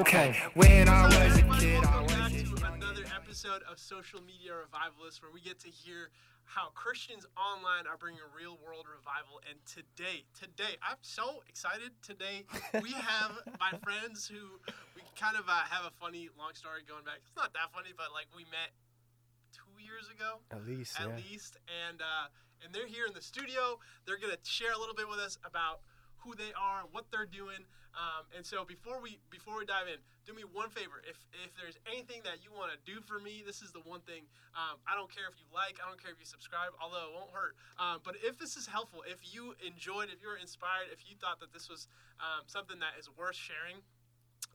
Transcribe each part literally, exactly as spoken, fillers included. Okay, when I was a kid, I was back to another episode of Social Media Revivalists, where we get to hear how Christians online are bringing real world revival. And today, today, I'm so excited. Today, we have my friends who we kind of uh, have a funny long story going back. It's not that funny, but like we met two years ago, at least, at yeah. least. And uh, and they're here in the studio. They're gonna share a little bit with us about who they are, what they're doing. Um, and so before we before we dive in, do me one favor. If if there's anything that you want to do for me, this is the one thing. Um, I don't care if you like, I don't care if you subscribe, although it won't hurt. Um, but if this is helpful, if you enjoyed, if you were inspired, if you thought that this was um, something that is worth sharing,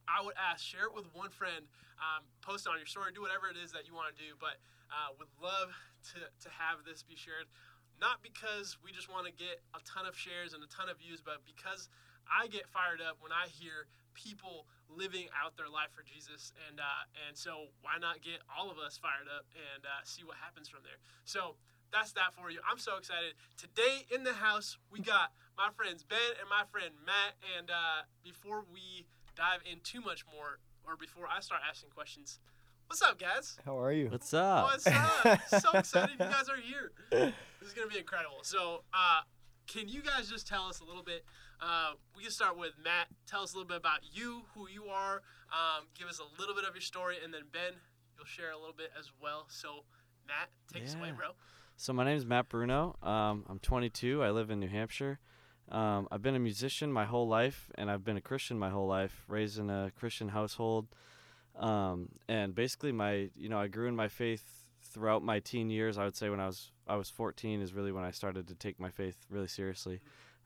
I would ask, share it with one friend, um, post it on your story, do whatever it is that you want to do, but uh, would love to, to have this be shared. Not because we just want to get a ton of shares and a ton of views, but because I get fired up when I hear people living out their life for Jesus. And uh, and so why not get all of us fired up and uh, see what happens from there. So that's that for you. I'm so excited. Today in the house, we got my friends Ben and my friend Matt. And uh, before we dive in too much more, or before I start asking questions, what's up, guys? How are you? What's up? What's up? So excited you guys are here. This is going to be incredible. So uh, can you guys just tell us a little bit? Uh, we can start with Matt. Tell us a little bit about you, who you are. Um, give us a little bit of your story. And then, Ben, you'll share a little bit as well. So, Matt, take yeah. us away, bro. So my name is Matt Bruno. Um, I'm twenty-two. I live in New Hampshire. Um, I've been a musician my whole life, and I've been a Christian my whole life, raised in a Christian household. Um, and basically my, you know, I grew in my faith throughout my teen years. I would say when I was, I was fourteen is really when I started to take my faith really seriously,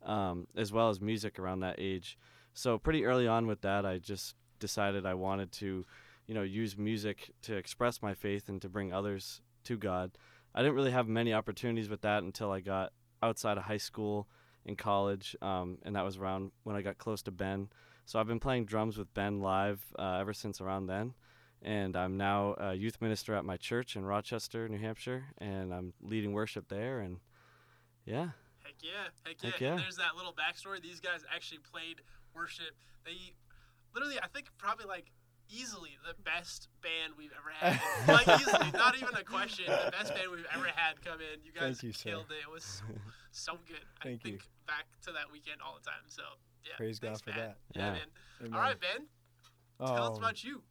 um, as well as music around that age. So pretty early on with that, I just decided I wanted to, you know, use music to express my faith and to bring others to God. I didn't really have many opportunities with that until I got outside of high school and college. Um, and that was around when I got close to Ben. So I've been playing drums with Ben live uh, ever since around then, and I'm now a youth minister at my church in Rochester, New Hampshire, and I'm leading worship there, and yeah. Heck yeah, heck yeah. Heck yeah. And there's that little backstory. These guys actually played worship. They literally, I think probably like easily the best band we've ever had. Like easily, not even a question. The best band we've ever had come in. You guys you, killed sir. it. It was so, so good. Thank I think you. Back to that weekend all the time, so. Yeah, Praise thanks, God for Ben. that. Yeah, yeah. Man. Amen. All right, Ben. Tell oh. us about you.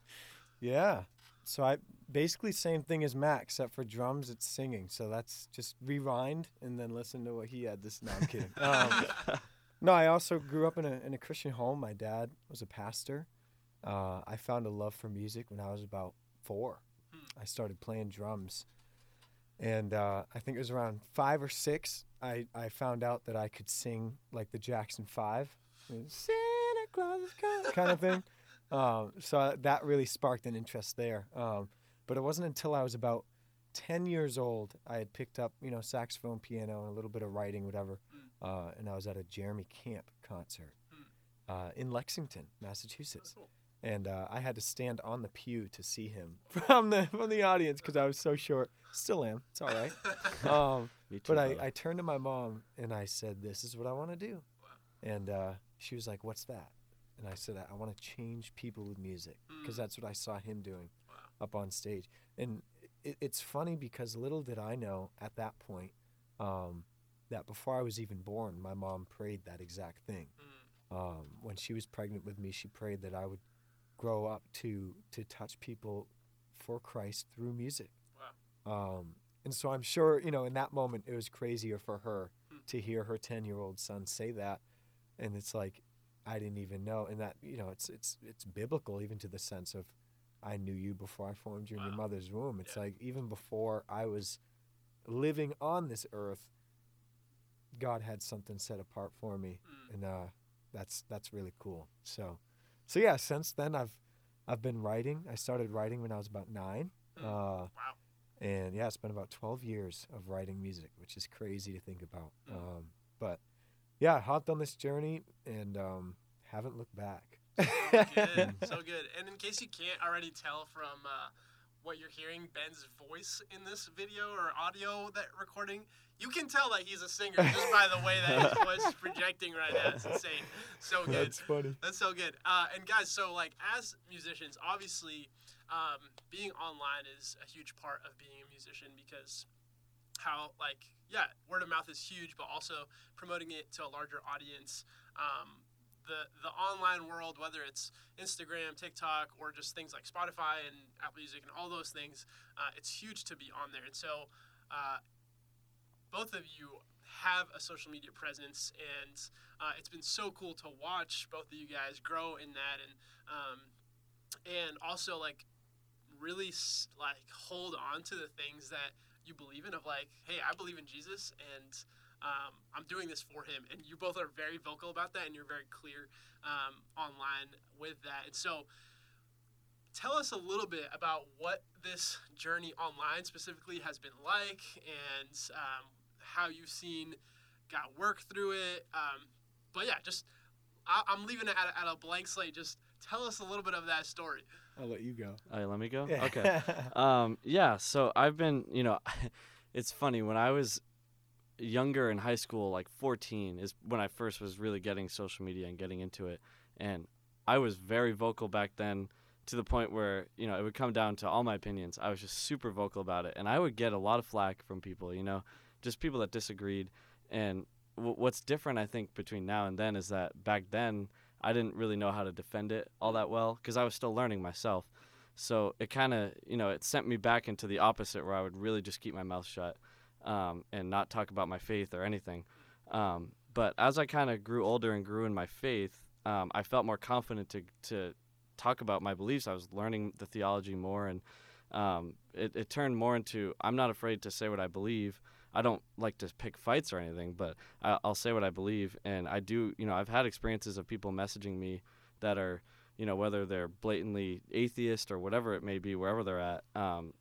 Yeah. So I basically same thing as Matt, except for drums, it's singing. So that's just rewind and then listen to what he had. This no, I'm kidding. Um, no, I also grew up in a in a Christian home. My dad was a pastor. Uh, I found a love for music when I was about four. Hmm. I started playing drums, and uh, I think it was around five or six. I I found out that I could sing like the Jackson Five. Santa Claus is coming, kind of thing. Um, so that really sparked an interest there. Um, but it wasn't until I was about ten years old I had picked up, you know, saxophone, piano, and a little bit of writing, whatever. Uh, and I was at a Jeremy Camp concert uh, in Lexington, Massachusetts. And uh, I had to stand on the pew to see him from the from the audience because I was so short. Still am. It's all right. Um, Me too, but I, I turned to my mom and I said, "This is what I want to do." And uh, she was like, "What's that?" And I said, "I want to change people with music," because that's what I saw him doing wow. up on stage. And it, it's funny because little did I know at that point um, that before I was even born, my mom prayed that exact thing. Mm. Um, when she was pregnant with me, she prayed that I would grow up to to touch people for Christ through music. Wow. Um, and so I'm sure, you know, in that moment, it was crazier for her mm. to hear her ten-year-old son say that. And it's like, I didn't even know. And that, you know, it's it's it's biblical, even to the sense of, I knew you before I formed you wow. in your mother's womb. It's yeah. like, even before I was living on this earth, God had something set apart for me. Mm. And uh, that's that's really cool. So, so yeah, since then, I've I've been writing. I started writing when I was about nine. Mm. Uh, wow. And yeah, it's been about twelve years of writing music, which is crazy to think about. Mm. Um, but yeah, I hopped on this journey and um, haven't looked back. So good. So good. And in case you can't already tell from uh, what you're hearing, Ben's voice in this video or audio that recording, you can tell that he's a singer just by the way that his voice is projecting right now. It's insane. So good. That's funny. That's so good. Uh, and guys, so like as musicians, obviously um, being online is a huge part of being a musician because how like, yeah, word of mouth is huge, but also promoting it to a larger audience. Um, The, the online world, whether it's Instagram, TikTok, or just things like Spotify and Apple Music and all those things, uh, it's huge to be on there. And so uh, both of you have a social media presence, and uh, it's been so cool to watch both of you guys grow in that and um, and also like really like hold on to the things that you believe in of like, hey, I believe in Jesus, and Um, I'm doing this for him. And you both are very vocal about that, and you're very clear um, online with that. And so tell us a little bit about what this journey online specifically has been like and um, how you've seen God work through it. Um, but, yeah, just I, I'm leaving it at, at a blank slate. Just tell us a little bit of that story. I'll let you go. All right, let me go? Okay. um, yeah, so I've been, you know, it's funny. When I was – younger in high school, like fourteen is when I first was really getting social media and getting into it, and I was very vocal back then to the point where, you know, it would come down to all my opinions. I was just super vocal about it, and I would get a lot of flack from people, you know, just people that disagreed. And w- what's different, I think, between now and then is that back then I didn't really know how to defend it all that well because I was still learning myself. So it kind of, you know, it sent me back into the opposite where I would really just keep my mouth shut Um, and not talk about my faith or anything. Um, but as I kind of grew older and grew in my faith, um, I felt more confident to to talk about my beliefs. I was learning the theology more, and um, it, it turned more into, I'm not afraid to say what I believe. I don't like to pick fights or anything, but I, I'll say what I believe. And I do, you know, I've had experiences of people messaging me that are, you know, whether they're blatantly atheist or whatever it may be, wherever they're at, um,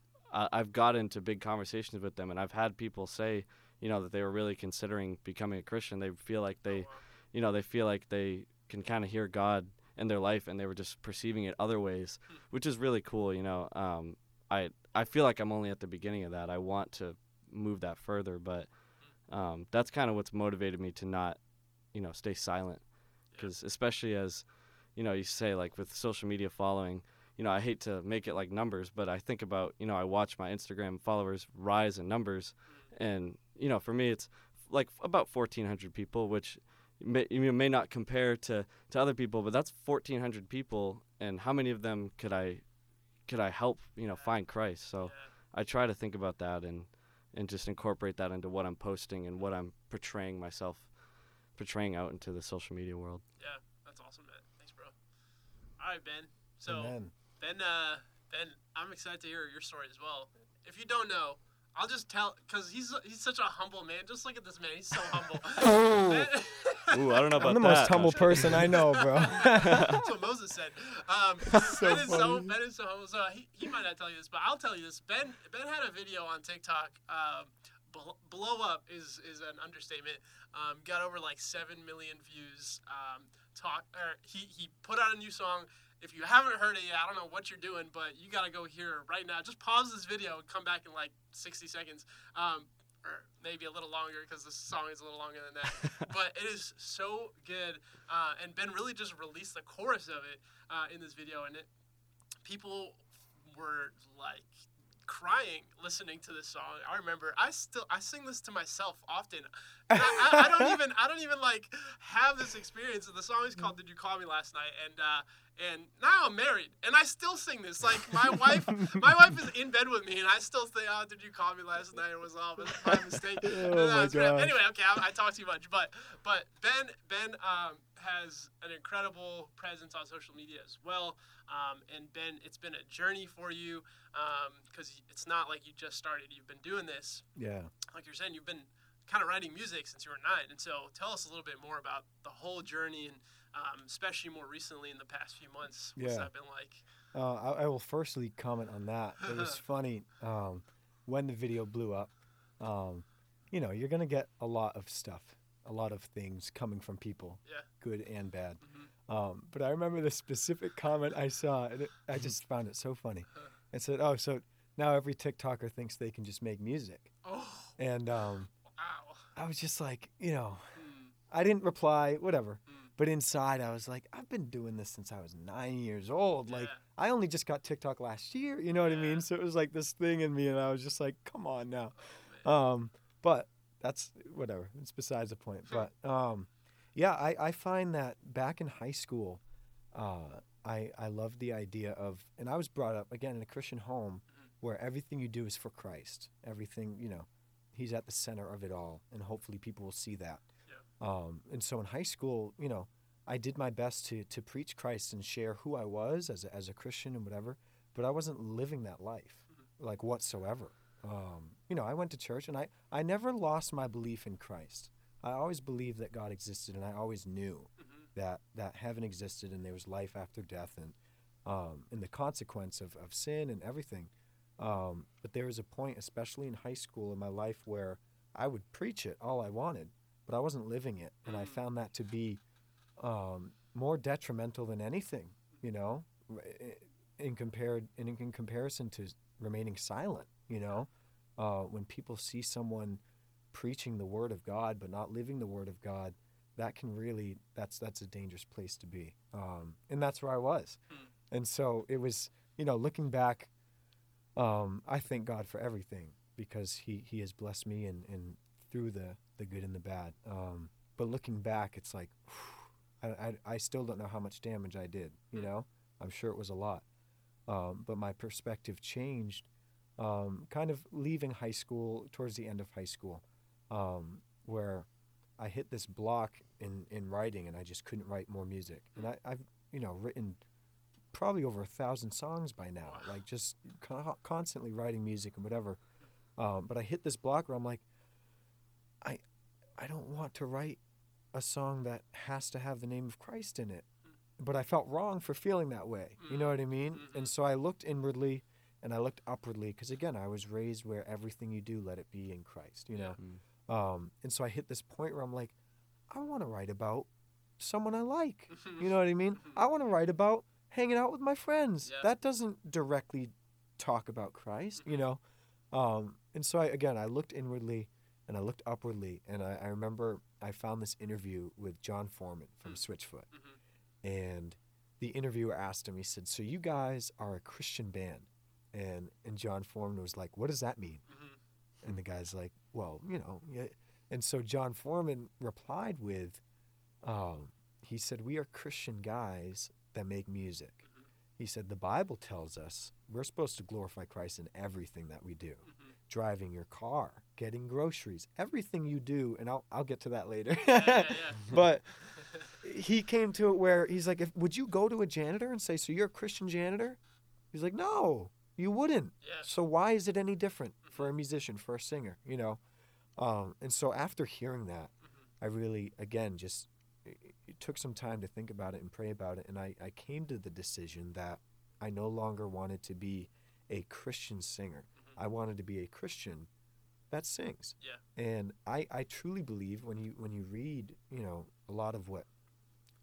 I've got into big conversations with them, and I've had people say, you know, that they were really considering becoming a Christian. They feel like they, you know, they feel like they can kind of hear God in their life, and they were just perceiving it other ways, which is really cool. You know, um, I I feel like I'm only at the beginning of that. I want to move that further, but um, that's kind of what's motivated me to not, you know, stay silent, because especially as, you know, you say like with social media following, you know, I hate to make it like numbers, but I think about, you know, I watch my Instagram followers rise in numbers. And, you know, for me, it's like about fourteen hundred people, which may, you may not compare to, to other people, but that's fourteen hundred people. And how many of them could I could I help, you know, find Christ? So I try to think about that and, and just incorporate that into what I'm posting and what I'm portraying myself, portraying out into the social media world. Yeah, that's awesome, man. Thanks, bro. All right, Ben. So. Amen. Ben, uh, Ben, I'm excited to hear your story as well. If you don't know, I'll just tell, because he's he's such a humble man. Just look at this man. He's so humble. Oh. Ooh, I don't know about that. I'm the that. most humble person I know, bro. That's what Moses said. Um, so Ben, is so, Ben is so humble. So he, he might not tell you this, but I'll tell you this. Ben Ben had a video on TikTok. Um, blow up is, is an understatement. Um, got over like seven million views. Um, talk, or he, he put out a new song. If you haven't heard it yet, I don't know what you're doing, but you got to go here right now. Just pause this video and come back in like sixty seconds, um, or maybe a little longer because this song is a little longer than that. But it is so good, uh, and Ben really just released the chorus of it uh, in this video, and it people were like crying listening to this song. I remember I still I sing this to myself often. And I, I, I don't even I don't even like have this experience. The song is called "Did You Call Me Last Night," and. Uh, And now I'm married, and I still sing this. Like, my wife my wife is in bed with me, and I still say, oh, did you call me last night? It was all my mistake. oh my God. Anyway, okay, I, I talk too much. But but Ben Ben um, has an incredible presence on social media as well. Um, and, Ben, it's been a journey for you because um, it's not like you just started. You've been doing this. Yeah. Like you're saying, you've been kind of writing music since you were nine. And so tell us a little bit more about the whole journey and Um, especially more recently in the past few months. What's yeah. that been like? Uh, I, I will firstly comment on that. It was funny um, when the video blew up. Um, you know, you're going to get a lot of stuff, a lot of things coming from people, yeah. good and bad. Mm-hmm. Um, but I remember the specific comment I saw, and it, I just found it so funny. and said, oh, so now every TikToker thinks they can just make music. Oh. And um, wow. I was just like, you know, mm. I didn't reply, whatever. Mm. But inside, I was like, I've been doing this since I was nine years old. Yeah. Like, I only just got TikTok last year. You know what yeah. I mean? So it was like this thing in me, and I was just like, come on now. Oh, um, but that's whatever. It's besides the point. But um, yeah, I, I find that back in high school, uh, I, I loved the idea of, and I was brought up, again, in a Christian home mm-hmm. where everything you do is for Christ. Everything, you know, he's at the center of it all, and hopefully people will see that. Um, and so in high school, you know, I did my best to, to preach Christ and share who I was as a, as a Christian and whatever, but I wasn't living that life, mm-hmm. like whatsoever. Um, you know, I went to church and I, I never lost my belief in Christ. I always believed that God existed, and I always knew mm-hmm. that, that heaven existed and there was life after death and, um, and the consequence of, of sin and everything. Um, but there was a point, especially in high school in my life, where I would preach it all I wanted, but I wasn't living it, and I found that to be um, more detrimental than anything, you know, in compared in, in comparison to remaining silent, you know. Uh, when people see someone preaching the Word of God but not living the Word of God, that can really, that's that's a dangerous place to be. Um, and that's where I was. And so it was, you know, looking back, um, I thank God for everything, because he, he has blessed me and, and through the the good and the bad. Um, but looking back, it's like, whew, I, I I still don't know how much damage I did, you know? I'm sure it was a lot. Um, but my perspective changed, um, kind of leaving high school, towards the end of high school, um, where I hit this block in, in writing, and I just couldn't write more music. And I, I've, you know, written probably over a thousand songs by now, like just con- constantly writing music and whatever. Um, but I hit this block where I'm like, I I don't want to write a song that has to have the name of Christ in it. But I felt wrong for feeling that way. You know what I mean? And so I looked inwardly and I looked upwardly, because, again, I was raised where everything you do, let it be in Christ, you know? Mm-hmm. Um, and so I hit this point where I'm like, I want to write about someone I like. You know what I mean? I want to write about hanging out with my friends. Yeah. That doesn't directly talk about Christ, you know? Um, and so, I, again, I looked inwardly. And I looked upwardly, and I, I remember I found this interview with John Foreman from Switchfoot. Mm-hmm. And the interviewer asked him, he said, so you guys are a Christian band. And and John Foreman was like, what does that mean? Mm-hmm. And the guy's like, well, you know. Yeah. And so John Foreman replied with, um, he said, we are Christian guys that make music. Mm-hmm. He said, the Bible tells us we're supposed to glorify Christ in everything that we do. Mm-hmm. Driving your car, getting groceries, everything you do, and I'll I'll get to that later. yeah, yeah, yeah. But he came to it where he's like, if, would you go to a janitor and say, so you're a Christian janitor? He's like, no, you wouldn't. Yeah. So why is it any different for a musician, for a singer, you know? Um, and so after hearing that, I really, again, just it, it took some time to think about it and pray about it, and I, I came to the decision that I no longer wanted to be a Christian singer. I wanted to be a Christian that sings. Yeah. And I, I truly believe when you when you read, you know, a lot of what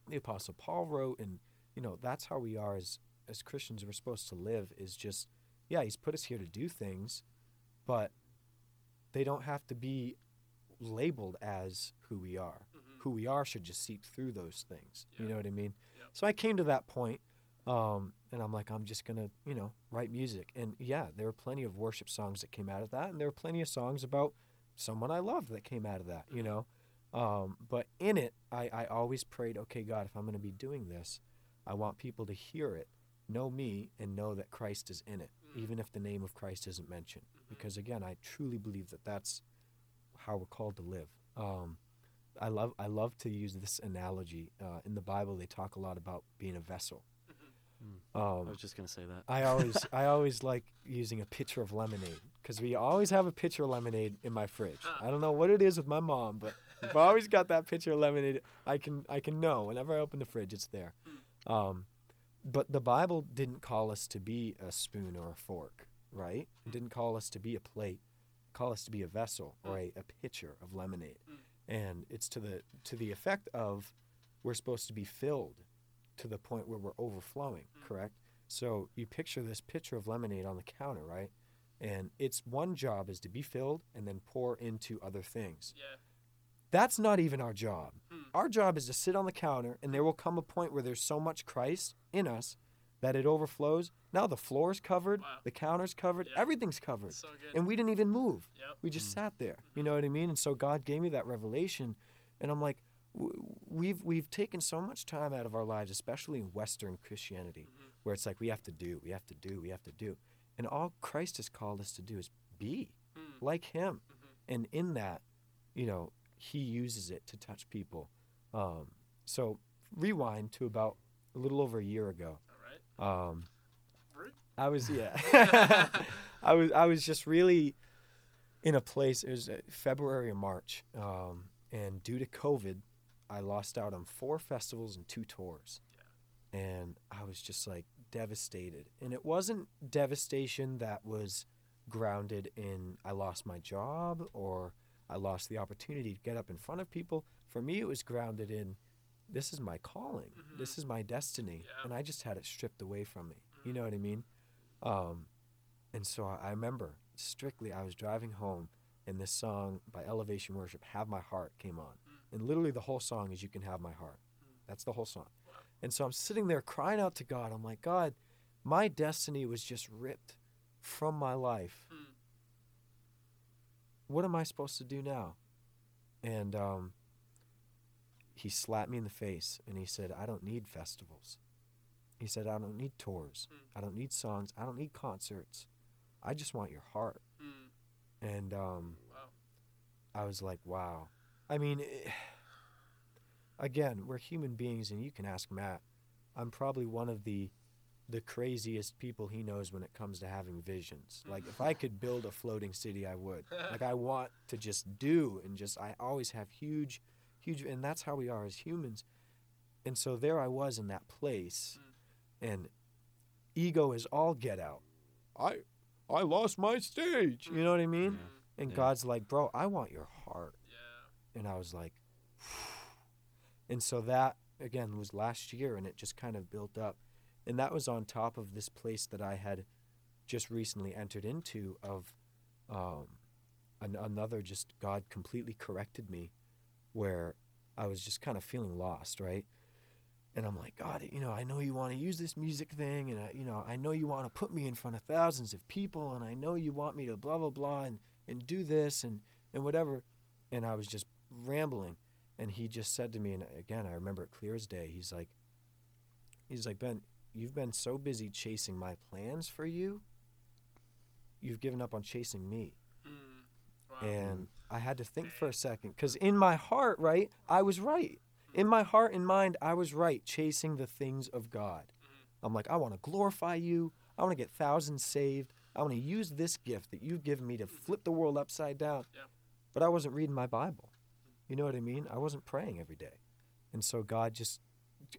the Apostle Paul wrote, and, you know, that's how we are as, as Christians. We're supposed to live is just, yeah, he's put us here to do things, but they don't have to be labeled as who we are. Mm-hmm. Who we are should just seep through those things. Yeah. You know what I mean? Yeah. So I came to that point. Um, and I'm like, I'm just going to, you know, write music. And yeah, there were plenty of worship songs that came out of that. And there were plenty of songs about someone I loved that came out of that, you know. Um, but in it, I, I always prayed, okay, God, if I'm going to be doing this, I want people to hear it, know me, and know that Christ is in it, even if the name of Christ isn't mentioned. Because again, I truly believe that that's how we're called to live. Um, I love, I love to use this analogy. Uh, in the Bible, they talk a lot about being a vessel. Um, I was just gonna say that. I always, I always like using a pitcher of lemonade, because we always have a pitcher of lemonade in my fridge. I don't know what it is with my mom, but I've always got that pitcher of lemonade. I can, I can know whenever I open the fridge, it's there. Um, but the Bible didn't call us to be a spoon or a fork, right? It didn't call us to be a plate. It called us to be a vessel or a, a pitcher of lemonade, and it's to the to the effect of we're supposed to be filled to the point where we're overflowing, correct? So you picture this pitcher of lemonade on the counter, right? And its one job is to be filled and then pour into other things. Yeah. That's not even our job. Mm. Our job is to sit on the counter, and there will come a point where there's so much Christ in us that it overflows. Now the floor's covered, wow. the counter's covered, yeah. everything's covered. So good. And we didn't even move. Yep. We just mm. sat there. Mm-hmm. You know what I mean? And so God gave me that revelation, and I'm like, we've we've taken so much time out of our lives, especially in Western Christianity, mm-hmm. where it's like we have to do, we have to do, we have to do. And all Christ has called us to do is be mm. like him. Mm-hmm. And in that, you know, he uses it to touch people. Um, so rewind to about a little over a year ago. All right. Um, I was, yeah. I was I was just really in a place, it was February or March, um, and due to COVID, I lost out on four festivals and two tours. Yeah. And I was just like, devastated. And it wasn't devastation that was grounded in I lost my job or I lost the opportunity to get up in front of people. For me, it was grounded in this is my calling. Mm-hmm. This is my destiny. Yeah. And I just had it stripped away from me. Mm-hmm. You know what I mean? Um, and so I, I remember strictly I was driving home and this song by Elevation Worship, Have My Heart, came on. Mm-hmm. And literally the whole song is You Can Have My Heart. Mm-hmm. That's the whole song. And so I'm sitting there crying out to God. I'm like, God, my destiny was just ripped from my life. Mm. What am I supposed to do now? And um, he slapped me in the face, and he said, I don't need festivals. He said, I don't need tours. Mm. I don't need songs. I don't need concerts. I just want your heart. Mm. And um, wow. I was like, wow. I mean... It, Again, we're human beings, and you can ask Matt. I'm probably one of the the craziest people he knows when it comes to having visions. Like, if I could build a floating city, I would. Like, I want to just do, and just I always have huge, huge, and that's how we are as humans. And so there I was in that place, and ego is all get out. I I lost my stage. You know what I mean? Yeah. And yeah. God's like, bro, I want your heart. Yeah. And I was like, phew. And so that, again, was last year, and it just kind of built up. And that was on top of this place that I had just recently entered into of um, an, another just God completely corrected me where I was just kind of feeling lost, right? And I'm like, God, you know, I know you want to use this music thing, and, I, you know, I know you want to put me in front of thousands of people, and I know you want me to blah, blah, blah, and, and do this and, and whatever. And I was just rambling. And he just said to me, and again, I remember it clear as day, he's like, he's like, Ben, you've been so busy chasing my plans for you, you've given up on chasing me. Mm. Wow. And I had to think for a second, because in my heart, right, I was right. In my heart and mind, I was right, chasing the things of God. I'm like, I want to glorify you. I want to get thousands saved. I want to use this gift that you've given me to flip the world upside down. Yeah. But I wasn't reading my Bible. You know what I mean? I wasn't praying every day. And so God just,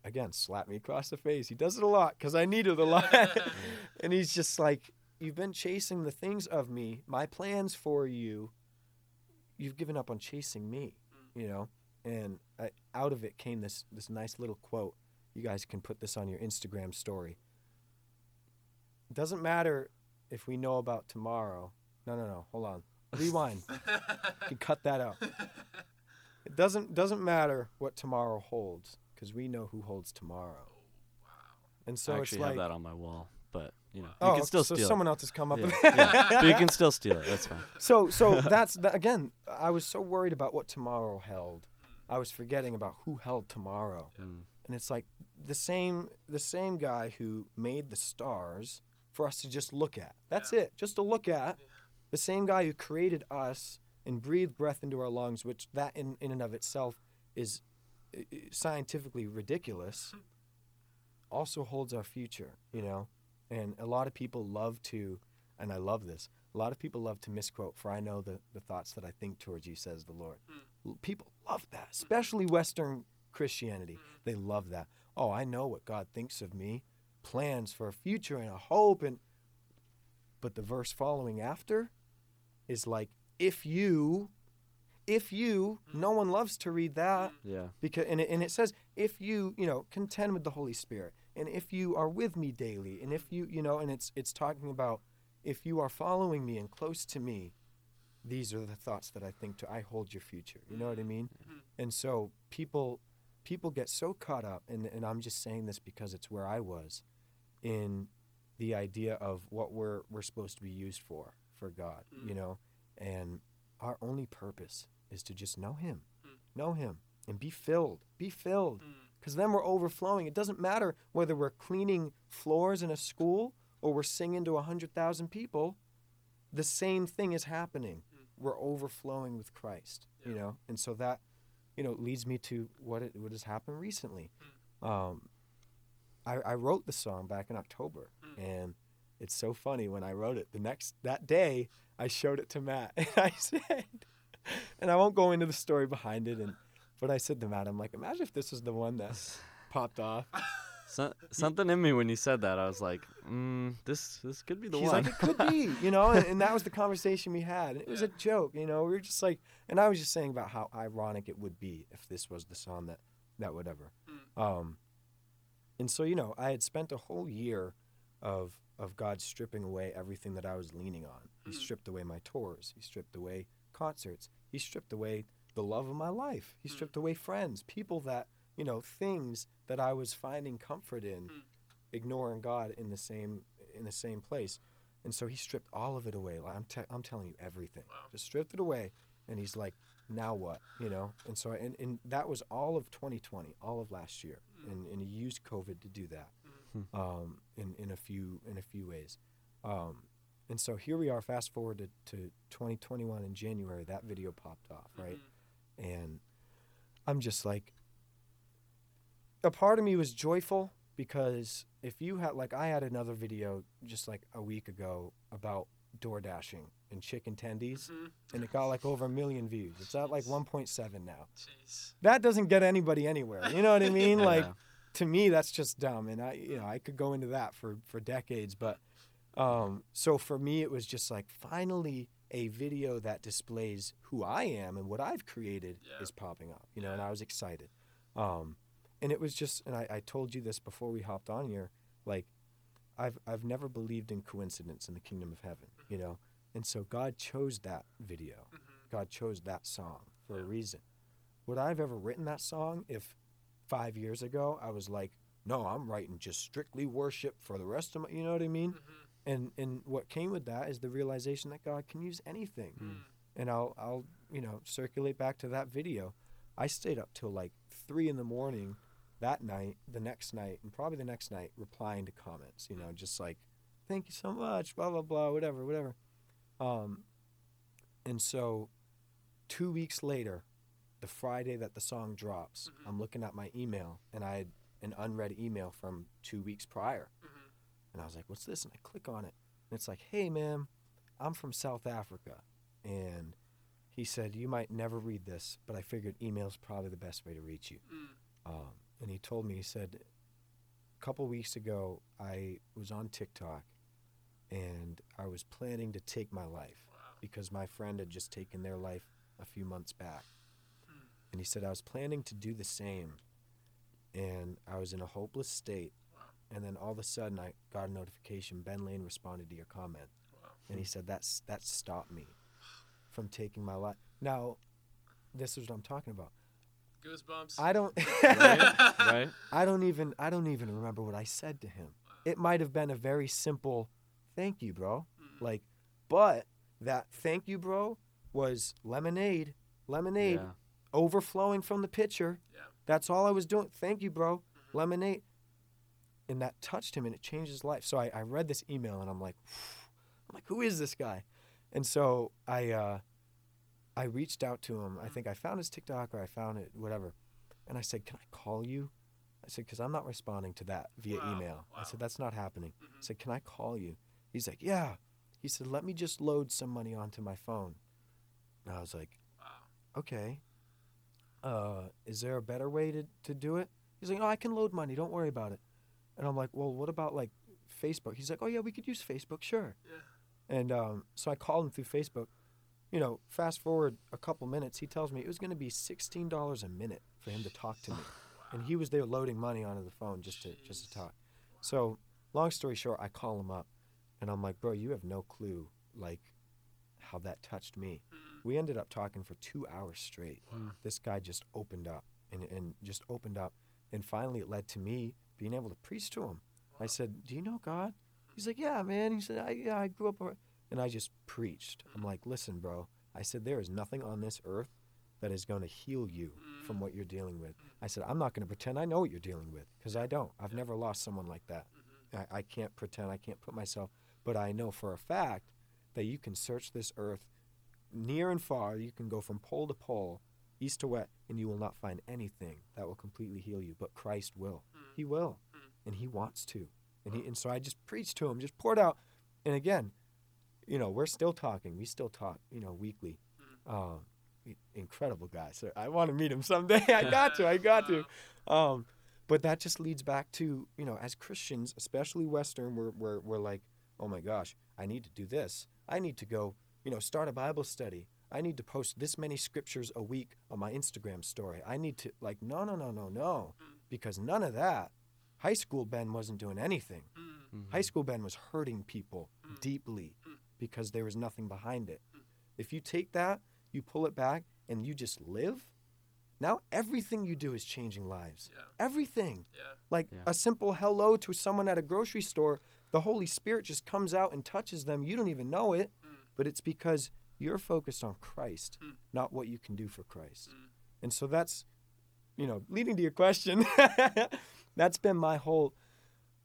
again, slapped me across the face. He does it a lot because I need it a lot. And he's just like, you've been chasing the things of me, my plans for you. You've given up on chasing me, you know? And I, out of it came this, this nice little quote. You guys can put this on your Instagram story. It doesn't matter if we know about tomorrow. No, no, no. Hold on. Rewind. You can cut that out. It doesn't doesn't matter what tomorrow holds, because we know who holds tomorrow. Wow. And so I actually it's like, have that on my wall, but you know, oh, you can still so steal it. Someone else has come up. Yeah, with yeah. But you can still steal it. That's fine. So so that's that, again. I was so worried about what tomorrow held, I was forgetting about who held tomorrow. Yeah. And it's like the same the same guy who made the stars for us to just look at. That's yeah. it, just to look at. Yeah. The same guy who created us and breathe breath into our lungs, which that in, in and of itself is scientifically ridiculous, also holds our future, you know? And a lot of people love to, and I love this, a lot of people love to misquote, for I know the, the thoughts that I think towards you, says the Lord. Mm. People love that, especially Western Christianity. They love that. Oh, I know what God thinks of me, plans for a future and a hope, and but the verse following after is like, If you, if you, no one loves to read that. Yeah. Because and it, and it says, if you, you know, contend with the Holy Spirit. and if you are with me daily, and if you, you know, and it's it's talking about if you are following me and close to me, these are the thoughts that I think to, I hold your future. You know what I mean? Mm-hmm. And so people people get so caught up, and, and I'm just saying this because it's where I was, in the idea of what we're we're supposed to be used for, for God, mm-hmm. you know? And our only purpose is to just know him, mm. know him, and be filled, be filled. Because mm. then we're overflowing. It doesn't matter whether we're cleaning floors in a school or we're singing to one hundred thousand people. The same thing is happening. Mm. We're overflowing with Christ, yeah. you know. And so that, you know, leads me to what it, what has happened recently. Mm. Um, I, I wrote the song back in October, mm. and it's so funny, when I wrote it, the next, that day, I showed it to Matt, and I said, and I won't go into the story behind it, and but I said to Matt, I'm like, imagine if this was the one that popped off. So, something in me when you said that, I was like, mm, this this could be the He's one. He's like, it could be, you know, and, and that was the conversation we had, and it was a joke, you know, we were just like, and I was just saying about how ironic it would be if this was the song that, that whatever. Mm. Um, and so, you know, I had spent a whole year of, of God stripping away everything that I was leaning on. He stripped away my tours. He stripped away concerts. He stripped away the love of my life. He stripped away friends, people that, you know, things that I was finding comfort in, ignoring God in the same in the same place. And so he stripped all of it away. Like, I'm te- I'm telling you, everything. Wow. Just stripped it away. And he's like, now what? You know? And so, and, and that was all of twenty twenty, all of last year. And, and he used COVID to do that. Um, in, in a few in a few ways, um, and so here we are. Fast forward to, to twenty twenty-one in January, that video popped off, right? Mm-hmm. And I'm just like, a part of me was joyful because if you had, like, I had another video just like a week ago about door dashing and chicken tendies, mm-hmm. and it got like over a million views. It's at like one point seven now. Jeez. That doesn't get anybody anywhere. You know what I mean? yeah. Like. To me, that's just dumb, and I, you know, I could go into that for, for decades. But um, so for me, it was just like, finally a video that displays who I am and what I've created yeah. is popping up, you know. Yeah. And I was excited, um, and it was just, and I, I told you this before we hopped on here, like, I've I've never believed in coincidence in the kingdom of heaven, mm-hmm. you know. And so God chose that video, mm-hmm. God chose that song for yeah. a reason. Would I have ever written that song if? Five years ago, I was like, no, I'm writing just strictly worship for the rest of my, you know what I mean? Mm-hmm. And and what came with that is the realization that God can use anything. Mm. And I'll, I'll, you know, circulate back to that video. I stayed up till like three in the morning that night, the next night, and probably the next night, replying to comments, you know, just like, thank you so much, blah, blah, blah, whatever, whatever. Um, and so two weeks later, the Friday that the song drops, mm-hmm. I'm looking at my email, and I had an unread email from two weeks prior. Mm-hmm. And I was like, what's this? And I click on it, and it's like, hey, ma'am, I'm from South Africa. And he said, you might never read this, but I figured email's probably the best way to reach you. Mm. Um, and he told me, he said, a couple weeks ago, I was on TikTok, and I was planning to take my life. Wow. Because my friend had just taken their life a few months back. And he said, I was planning to do the same, and I was in a hopeless state. Wow. And then all of a sudden, I got a notification, Ben Lane responded to your comment. Wow. And he said, that's that stopped me from taking my life. Now, this is what I'm talking about. Goosebumps. I don't right? Right? I don't even I don't even remember what I said to him. Wow. It might have been a very simple thank you, bro. Mm-hmm. Like, but that thank you, bro, was lemonade, lemonade. Yeah. Overflowing from the pitcher. Yeah. That's all I was doing. Thank you, bro. Mm-hmm. Lemonade. And that touched him, and it changed his life. So I, I read this email, and I'm like, Phew. I'm like, who is this guy? And so I uh, I reached out to him. Mm-hmm. I think I found his TikTok, or I found it, whatever. And I said, can I call you? I said, because I'm not responding to that via wow. email. Wow. I said, that's not happening. Mm-hmm. I said, can I call you? He's like, yeah. He said, let me just load some money onto my phone. And I was like, wow. okay. Uh, is there a better way to, to do it? He's like, oh, I can load money. Don't worry about it. And I'm like, well, what about like Facebook? He's like, oh yeah, we could use Facebook. Sure. Yeah. And, um, so I called him through Facebook, you know, fast forward a couple minutes. He tells me it was going to be sixteen dollars a minute for him to talk to me. Wow. And he was there loading money onto the phone just to, Jeez. just to talk. So long story short, I call him up and I'm like, bro, you have no clue, like, how that touched me. We ended up talking for two hours straight. Wow. This guy just opened up and, and just opened up. And finally it led to me being able to preach to him. Wow. I said, do you know God? He's like, yeah, man. He said, I, yeah, I grew up. And I just preached. I'm like, listen, bro. I said, there is nothing on this earth that is going to heal you from what you're dealing with. I said, I'm not going to pretend I know what you're dealing with, because I don't. I've never lost someone like that. I, I can't pretend. I can't put myself. But I know for a fact that you can search this earth near and far. You can go from pole to pole, east to west, and you will not find anything that will completely heal you. But Christ will. He will. And he wants to. And, he, and so I just preached to him, just poured out. And again, you know, we're still talking. We still talk, you know, weekly. Um, incredible guy. So I want to meet him someday. I got to. I got to. Um, but that just leads back to, you know, as Christians, especially Western, we're, we're, we're like, oh, my gosh, I need to do this. I need to go, you know, start a Bible study. I need to post this many scriptures a week on my Instagram story. I need to, like, no, no, no, no, no, because none of that. High school Ben wasn't doing anything. Mm-hmm. High school Ben was hurting people deeply because there was nothing behind it. If you take that, you pull it back, and you just live, now everything you do is changing lives. Yeah. Everything. Yeah. Like yeah. a simple hello to someone at a grocery store, the Holy Spirit just comes out and touches them. You don't even know it, mm. but it's because you're focused on Christ, mm. not what you can do for Christ. Mm. And so that's, you know, leading to your question, that's been my whole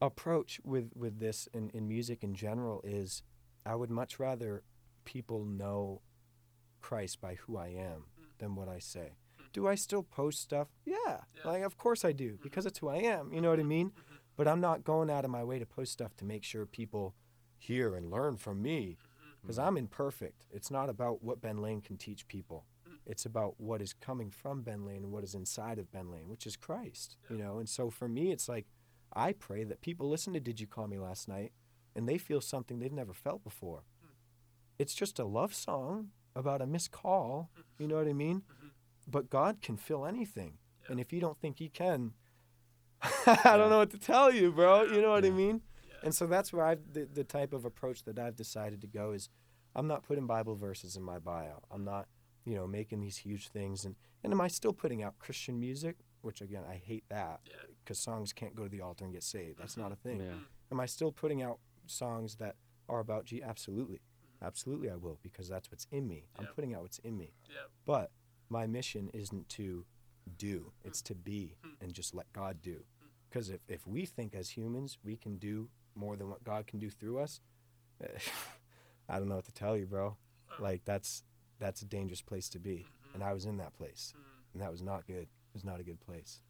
approach with, with this in, in music in general is I would much rather people know Christ by who I am than what I say. Do I still post stuff? Yeah, yeah. Like of course I do, because it's who I am, you know what I mean? But I'm not going out of my way to post stuff to make sure people hear and learn from me, because I'm imperfect. It's not about what Ben Lane can teach people. It's about what is coming from Ben Lane and what is inside of Ben Lane, which is Christ, you know? And so for me, it's like, I pray that people listen to Did You Call Me Last Night and they feel something they've never felt before. It's just a love song about a missed call, you know what I mean? Mm-hmm. But God can fill anything. Yeah. And if you don't think he can, I yeah. don't know what to tell you, bro. You know what yeah. I mean? Yeah. And so that's where I've, the, the type of approach that I've decided to go is I'm not putting Bible verses in my bio. I'm not, you know, making these huge things. And, and am I still putting out Christian music? Which, again, I hate that because yeah. songs can't go to the altar and get saved. That's not a thing. Yeah. Am I still putting out songs that are about G? Absolutely. Absolutely I will, because that's what's in me. Yep. I'm putting out what's in me. Yep. But my mission isn't to do. It's to be and just let God do. Because if, if we think as humans we can do more than what God can do through us, I don't know what to tell you, bro. Like, that's that's a dangerous place to be. And I was in that place. And that was not good. It was not a good place.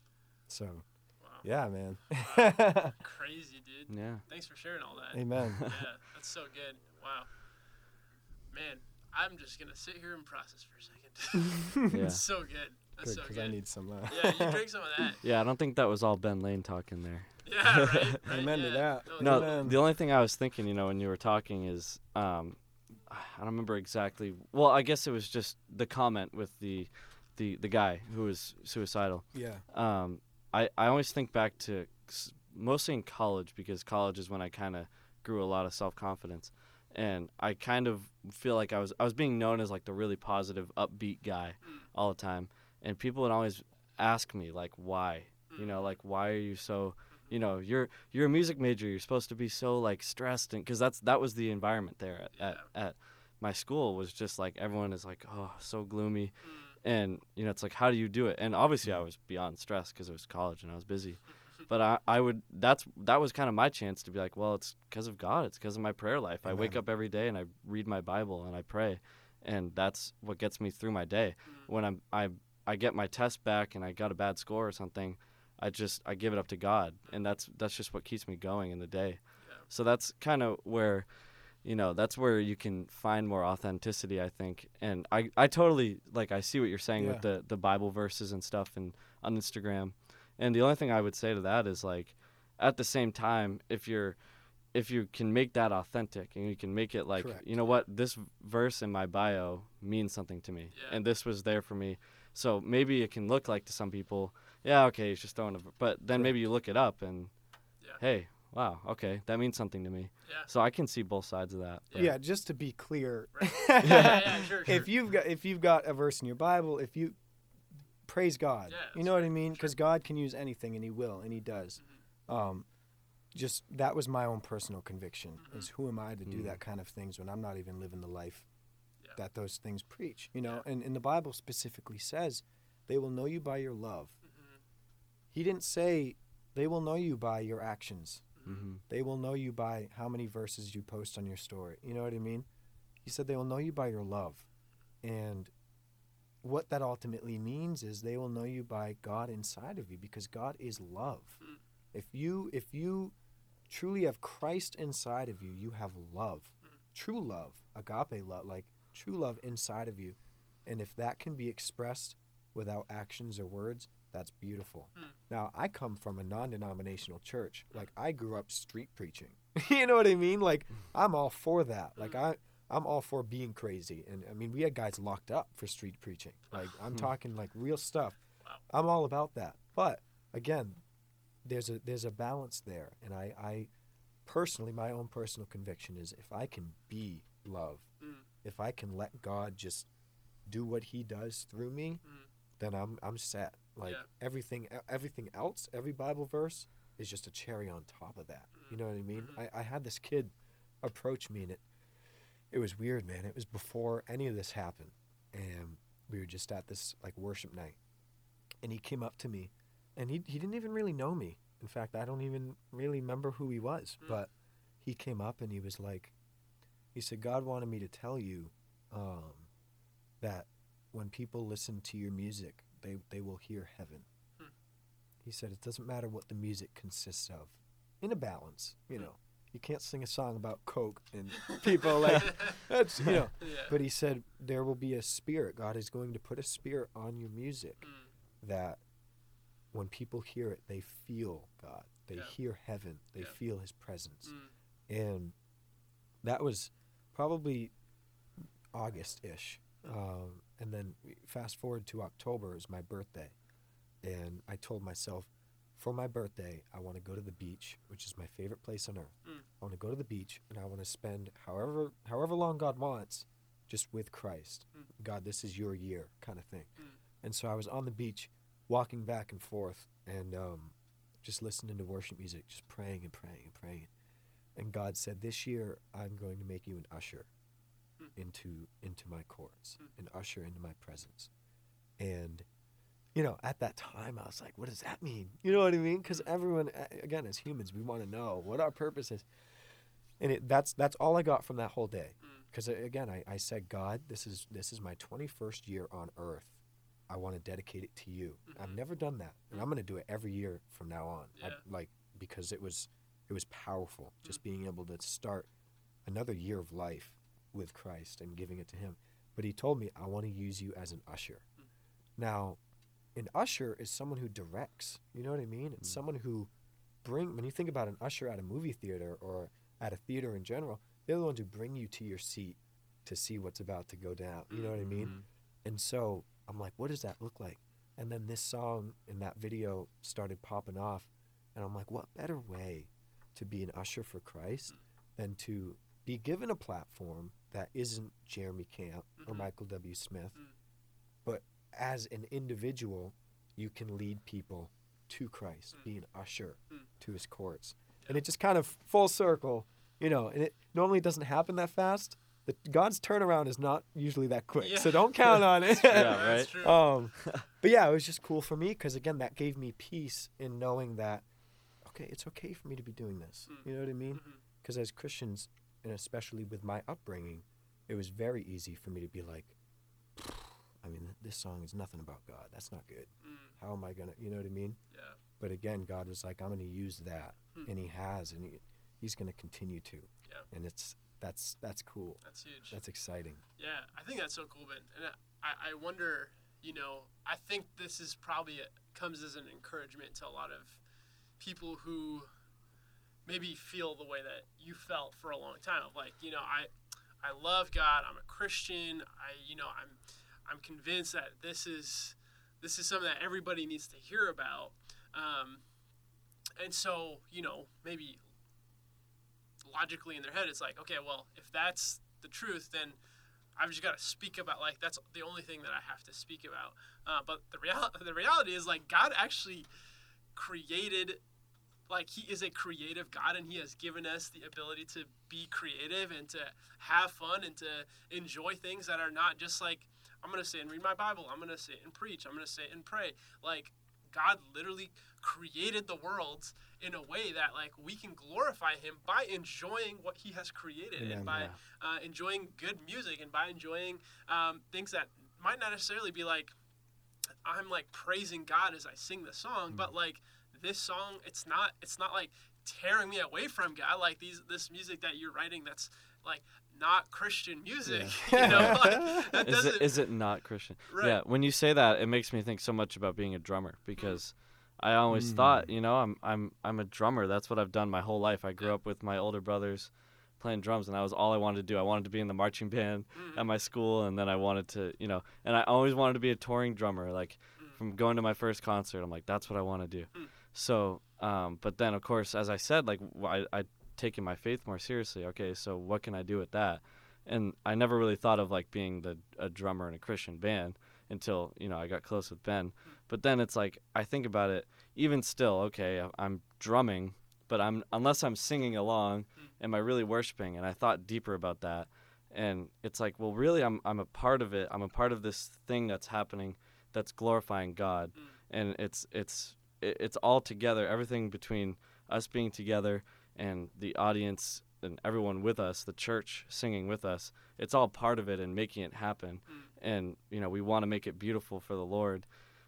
So, wow. yeah, man. Wow. Crazy, dude. Yeah. Thanks for sharing all that. Amen. Yeah, that's so good. Wow. Man, I'm just going to sit here and process for a second. yeah. That's so good. That's good, so good. I need some of that. Yeah, you drink some of that. Yeah, I don't think that was all Ben Lane talking there. Yeah, right? right Amen yeah. to that. No, Amen. The only thing I was thinking, you know, when you were talking is, um, I don't remember exactly. Well, I guess it was just the comment with the the, the guy who was suicidal. Yeah. Um, I, I always think back to mostly in college, because college is when I kind of grew a lot of self-confidence. And I kind of feel like I was I was being known as, like, the really positive, upbeat guy all the time. And people would always ask me, like, why? You know, like, why are you so, you know, you're you're a music major. You're supposed to be so, like, stressed. And because that's that was the environment there at, at, at my school, was just, like, everyone is, like, oh, so gloomy. And, you know, it's like, how do you do it? And obviously I was beyond stressed because it was college and I was busy. But I, I would, that's, that was kind of my chance to be like, well, it's because of God. It's because of my prayer life. Amen. I wake up every day and I read my Bible and I pray. And that's what gets me through my day. When I'm, I, I get my test back and I got a bad score or something, I just, I give it up to God. And that's, that's just what keeps me going in the day. Yeah. So that's kind of where, you know, that's where you can find more authenticity, I think. And I, I totally, like, I see what you're saying yeah. with the, the Bible verses and stuff and on Instagram. And the only thing I would say to that is, like, at the same time, if you're, if you can make that authentic and you can make it like, Correct. You know what, this verse in my bio means something to me, yeah. and this was there for me. So maybe it can look like to some people, yeah, okay, he's just throwing a, but then Correct. Maybe you look it up and, yeah. hey, wow, okay, that means something to me. Yeah. So I can see both sides of that. Yeah, yeah, just to be clear, right. yeah. Yeah, yeah, sure, sure. if you've got if you've got a verse in your Bible, if you praise God, yeah, you know what I mean, because sure. God can use anything, and He will, and He does. Mm-hmm. Um, just that was my own personal conviction: mm-hmm. is who am I to mm-hmm. do that kind of things when I'm not even living the life yeah. that those things preach? You know, yeah. and and the Bible specifically says, "They will know you by your love." Mm-hmm. He didn't say. They will know you by your actions. Mm-hmm. They will know you by how many verses you post on your story. You know what I mean? He said they will know you by your love. And what that ultimately means is they will know you by God inside of you, because God is love. Mm-hmm. If you if you truly have Christ inside of you, you have love. Mm-hmm. True love, agape love, like true love inside of you. And if that can be expressed without actions or words, that's beautiful. Mm. Now, I come from a non-denominational church. Like, I grew up street preaching. You know what I mean? Like, I'm all for that. Like, I, I'm all for being crazy. And, I mean, we had guys locked up for street preaching. Like, I'm talking, like, real stuff. Wow. I'm all about that. But, again, there's a there's a balance there. And I, I personally, my own personal conviction is if I can be love, mm. if I can let God just do what He does through me, mm. then I'm I'm set. Like yeah. everything, everything else, every Bible verse is just a cherry on top of that. You know what I mean? I, I had this kid approach me, and it, it was weird, man. It was before any of this happened, and we were just at this like worship night, and he came up to me, and he he didn't even really know me. In fact, I don't even really remember who he was. Mm. But he came up and he was like, he said, God wanted me to tell you, um, that when people listen to your music, They they will hear heaven. Hmm. He said, it doesn't matter what the music consists of. In a balance, you know. You can't sing a song about coke and people like, that's, you know. Yeah. But he said, there will be a spirit. God is going to put a spirit on your music hmm. that when people hear it, they feel God. They yeah. hear heaven. They yeah. feel His presence. Hmm. And that was probably August-ish. Um, and then fast forward to October is my birthday. And I told myself, for my birthday, I want to go to the beach, which is my favorite place on earth. Mm. I want to go to the beach, and I want to spend however however long God wants just with Christ. Mm. God, this is your year kind of thing. Mm. And so I was on the beach walking back and forth and um, just listening to worship music, just praying and praying and praying. And God said, this year I'm going to make you an usher. into into my courts mm. and usher into my presence. And you know, at that time I was like, what does that mean? You know what I mean? Because everyone, again, as humans, we want to know what our purpose is. And it, that's that's all I got from that whole day, because mm. again I, I said, God, this is this is my twenty-first year on earth. I want to dedicate it to you. Mm-hmm. I've never done that, and I'm going to do it every year from now on. Yeah. I, like because it was it was powerful just mm. being able to start another year of life with Christ and giving it to Him. But He told me, I want to use you as an usher. Mm. Now, an usher is someone who directs. You know what I mean? It's mm. someone who bring, when you think about an usher at a movie theater or at a theater in general, they're the ones who bring you to your seat to see what's about to go down. You know what I mean? Mm-hmm. And so I'm like, what does that look like? And then this song and that video started popping off, and I'm like, what better way to be an usher for Christ than to be given a platform that isn't Jeremy Camp mm-hmm. or Michael W. Smith, mm. but as an individual, you can lead people to Christ, mm. be an usher mm. to His courts. Yeah. And it just kind of full circle, you know, and it normally doesn't happen that fast. The, God's turnaround is not usually that quick, yeah. so don't count on it. Yeah, right? That's true. Um, but yeah, it was just cool for me because, again, that gave me peace in knowing that, okay, it's okay for me to be doing this. Mm. You know what I mean? Because mm-hmm. as Christians, and especially with my upbringing, it was very easy for me to be like, I mean, this song is nothing about God. That's not good. Mm. How am I going to, you know what I mean? Yeah. But again, God was like, I'm going to use that. Mm. And He has, and he, He's going to continue to. Yeah. And it's that's that's cool. That's huge. That's exciting. Yeah, I think that's so cool, Ben. And I, I wonder, you know, I think this is probably, it comes as an encouragement to a lot of people who maybe feel the way that you felt for a long time. Like, you know, I, I love God. I'm a Christian. I, you know, I'm, I'm convinced that this is, this is something that everybody needs to hear about. Um, and so, you know, maybe logically in their head, it's like, okay, well, if that's the truth, then I've just got to speak about, like, that's the only thing that I have to speak about. Uh, but the reality, the reality is, like, God actually created, like, he is a creative God, and he has given us the ability to be creative and to have fun and to enjoy things that are not just like, I'm going to sit and read my Bible. I'm going to sit and preach. I'm going to sit and pray. Like, God literally created the world in a way that, like, we can glorify him by enjoying what he has created, yeah, and by yeah. uh, enjoying good music, and by enjoying um, things that might not necessarily be like, I'm like praising God as I sing the song, mm-hmm. but like this song, it's not, it's not like tearing me away from God. Like these, this music that you're writing, that's like not Christian music, yeah. you know? Like, that is, it, is it not Christian? Right. Yeah. When you say that, it makes me think so much about being a drummer, because mm. I always mm. thought, you know, I'm I'm I'm a drummer. That's what I've done my whole life. I grew yeah. up with my older brothers playing drums, and that was all I wanted to do. I wanted to be in the marching band mm. at my school, and then I wanted to, you know, and I always wanted to be a touring drummer. Like mm. from going to my first concert, I'm like, that's what I want to do. Mm. So, um, but then of course, as I said, like I, I taking my faith more seriously. Okay, so what can I do with that? And I never really thought of like being the a drummer in a Christian band until, you know, I got close with Ben. But then it's like, I think about it, even still, okay, I'm drumming, but I'm unless I'm singing along, am I really worshiping? And I thought deeper about that. And it's like, well, really, I'm I'm a part of it. I'm a part of this thing that's happening that's glorifying God. Mm. And it's it's it's all together, everything between us being together and the audience and everyone with us, the church singing with us, it's all part of it and making it happen. Mm. And, you know, we want to make it beautiful for the Lord.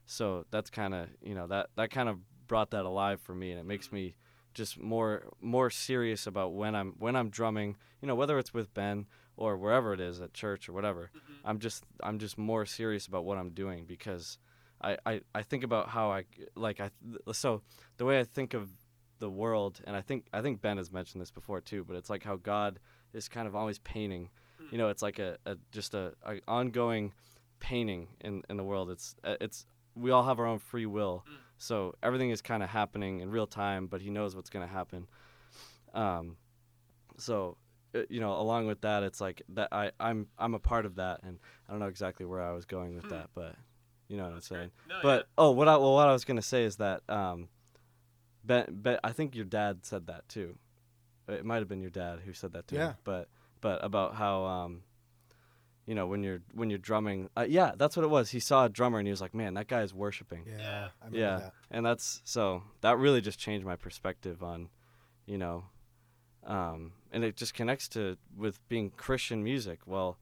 So that's kind of, you know, that, that kind of brought that alive for me. And it makes mm. me just more, more serious about when I'm, when I'm drumming, you know, whether it's with Ben or wherever it is at church or whatever, mm-hmm. I'm just, I'm just more serious about what I'm doing, because I, I, I think about how I, like, I, so the way I think of the world, and I think I think Ben has mentioned this before too, but it's like how God is kind of always painting, mm. you know, it's like a, a just a, a ongoing painting in, in the world. It's it's we all have our own free will, mm. so everything is kind of happening in real time, but he knows what's going to happen. Um, so it, you know, along with that, it's like that I I'm I'm a part of that, and I don't know exactly where I was going with mm. that, but you know what I'm saying. No, but yeah. oh, what I well, what I was going to say is that. Um, Ben, Ben, I think your dad said that too. It might have been your dad who said that too. Yeah. But, but about how, um, you know, when you're when you're drumming, uh, yeah, that's what it was. He saw a drummer and he was like, "Man, that guy is worshiping." Yeah, yeah. I remember yeah. that. And that's so that really just changed my perspective on, you know, um, and it just connects to with being Christian music. Well,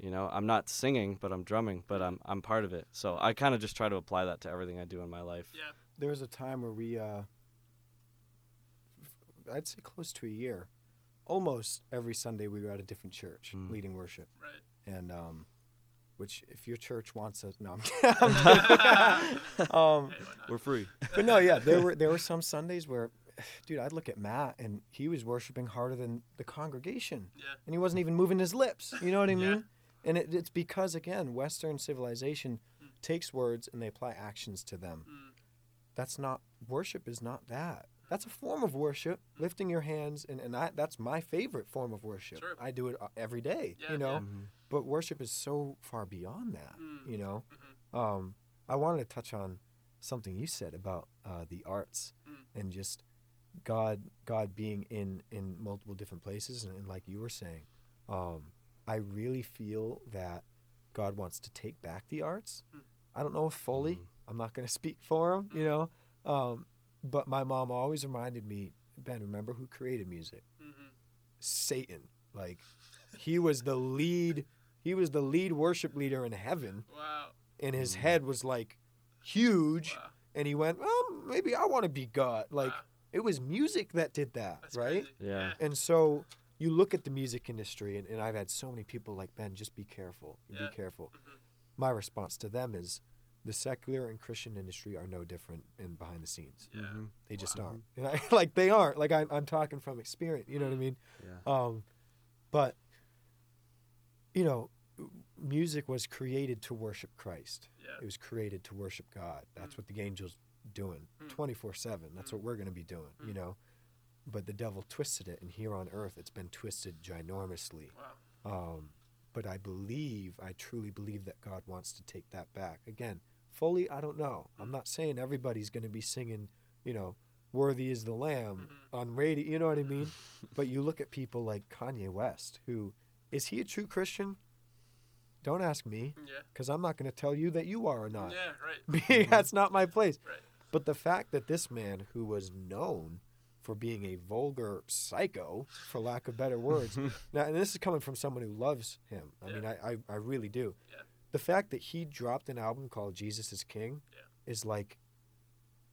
you know, I'm not singing, but I'm drumming, but I'm I'm part of it. So I kind of just try to apply that to everything I do in my life. Yeah. There was a time where we. Uh, I'd say close to a year, almost every Sunday we were at a different church mm. leading worship. Right. And, um, which if your church wants us, no, I'm kidding. um, we're free. But no, yeah, there were, there were some Sundays where, dude, I'd look at Matt and he was worshiping harder than the congregation. Yeah. And he wasn't even moving his lips. You know what I mean? Yeah. And it, it's because again, Western civilization mm. takes words and they apply actions to them. Mm. That's not, worship is not that. That's a form of worship, lifting your hands, and, and I, that's my favorite form of worship. Sure. I do it every day, yeah, you know? Yeah. Mm-hmm. But worship is so far beyond that, mm. you know? Mm-hmm. Um, I wanted to touch on something you said about uh, the arts mm. and just God God being in, in multiple different places, and, and like you were saying, um, I really feel that God wants to take back the arts. Mm. I don't know if fully. Mm. I'm not going to speak for him, mm. you know? Um, But my mom always reminded me, Ben, remember who created music? Mm-hmm. Satan. Like, he was the lead, he was the lead worship leader in heaven. Wow. And his head was, like, huge. Wow. And he went, well, maybe I want to be God. Like, wow. It was music that did that, that's right? Crazy. Yeah. And so you look at the music industry, and, and I've had so many people like, Ben, just be careful. Yeah. Be careful. Mm-hmm. My response to them is, the secular and Christian industry are no different in behind the scenes. Yeah. Mm-hmm. They just wow. aren't. And I, like, they aren't. Like, I, I'm talking from experience. You know what I mean? Yeah. Um, but, you know, music was created to worship Christ. Yeah. It was created to worship God. That's mm-hmm. what the angel's doing mm-hmm. twenty-four seven. That's mm-hmm. what we're going to be doing, mm-hmm. you know? but the devil twisted it, and here on earth it's been twisted ginormously. Wow. Um, but I believe, I truly believe that God wants to take that back. Again, fully, I don't know. Mm-hmm. I'm not saying everybody's going to be singing, you know, Worthy is the Lamb mm-hmm. on radio, you know what I mean? But you look at people like Kanye West, who, is he a true Christian? Don't ask me, because yeah. I'm not going to tell you that you are or not. Yeah, right. That's not my place. Right. But the fact that this man, who was known for being a vulgar psycho, for lack of better words, now, and this is coming from someone who loves him. I yeah. mean, I, I, I really do. Yeah. The fact that he dropped an album called Jesus is King yeah. is like,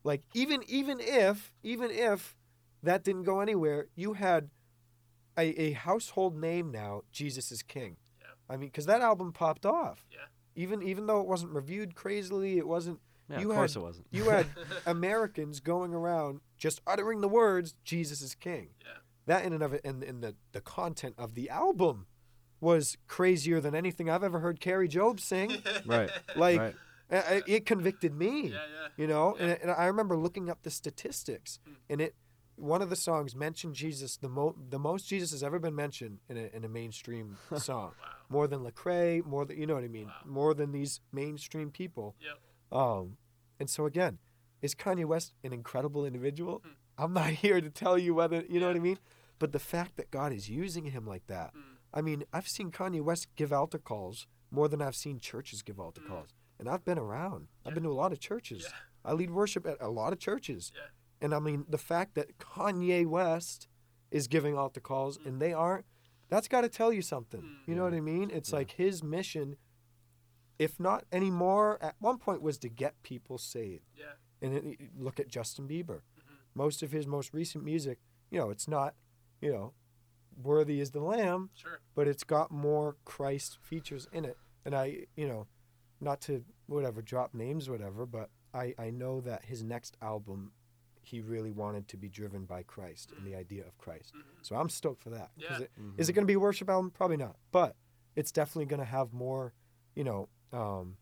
like even even if even if that didn't go anywhere, you had a, a household name now. Jesus is King. I mean, because that album popped off. Yeah. Even even though it wasn't reviewed crazily, it wasn't. Yeah, you of course had, it wasn't. You had Americans going around just uttering the words, Jesus is King. Yeah. That in and of it, and, and the, the content of the album was crazier than anything I've ever heard Carrie Jobe sing. Right. Like, right. I, it convicted me. Yeah, yeah. You know, yeah. and, and I remember looking up the statistics, mm. and it one of the songs mentioned Jesus, the, mo- the most Jesus has ever been mentioned in a, in a mainstream song. Wow. More than Lecrae, more than, you know what I mean? Wow. More than these mainstream people. Yep. Um, and so again, is Kanye West an incredible individual? Mm. I'm not here to tell you whether, you yeah. know what I mean? But the fact that God is using him like that. Mm. I mean, I've seen Kanye West give altar calls more than I've seen churches give altar mm. calls. And I've been around. Yeah. I've been to a lot of churches. Yeah. I lead worship at a lot of churches. Yeah. And I mean, the fact that Kanye West is giving out the calls mm. and they aren't, that's got to tell you something. Mm. You know what I mean? It's yeah. like his mission, if not anymore, at one point was to get people saved. Yeah. And it, look at Justin Bieber. Mm-hmm. Most of his most recent music, you know, it's not, you know, Worthy is the Lamb, sure. but it's got more Christ features in it. And I, you know, not to whatever, drop names or whatever, but I, I know that his next album, he really wanted to be driven by Christ and the idea of Christ. Mm-hmm. So I'm stoked for that. Yeah. It, mm-hmm. Is it going to be a worship album? Probably not. But it's definitely going to have more, you know, um,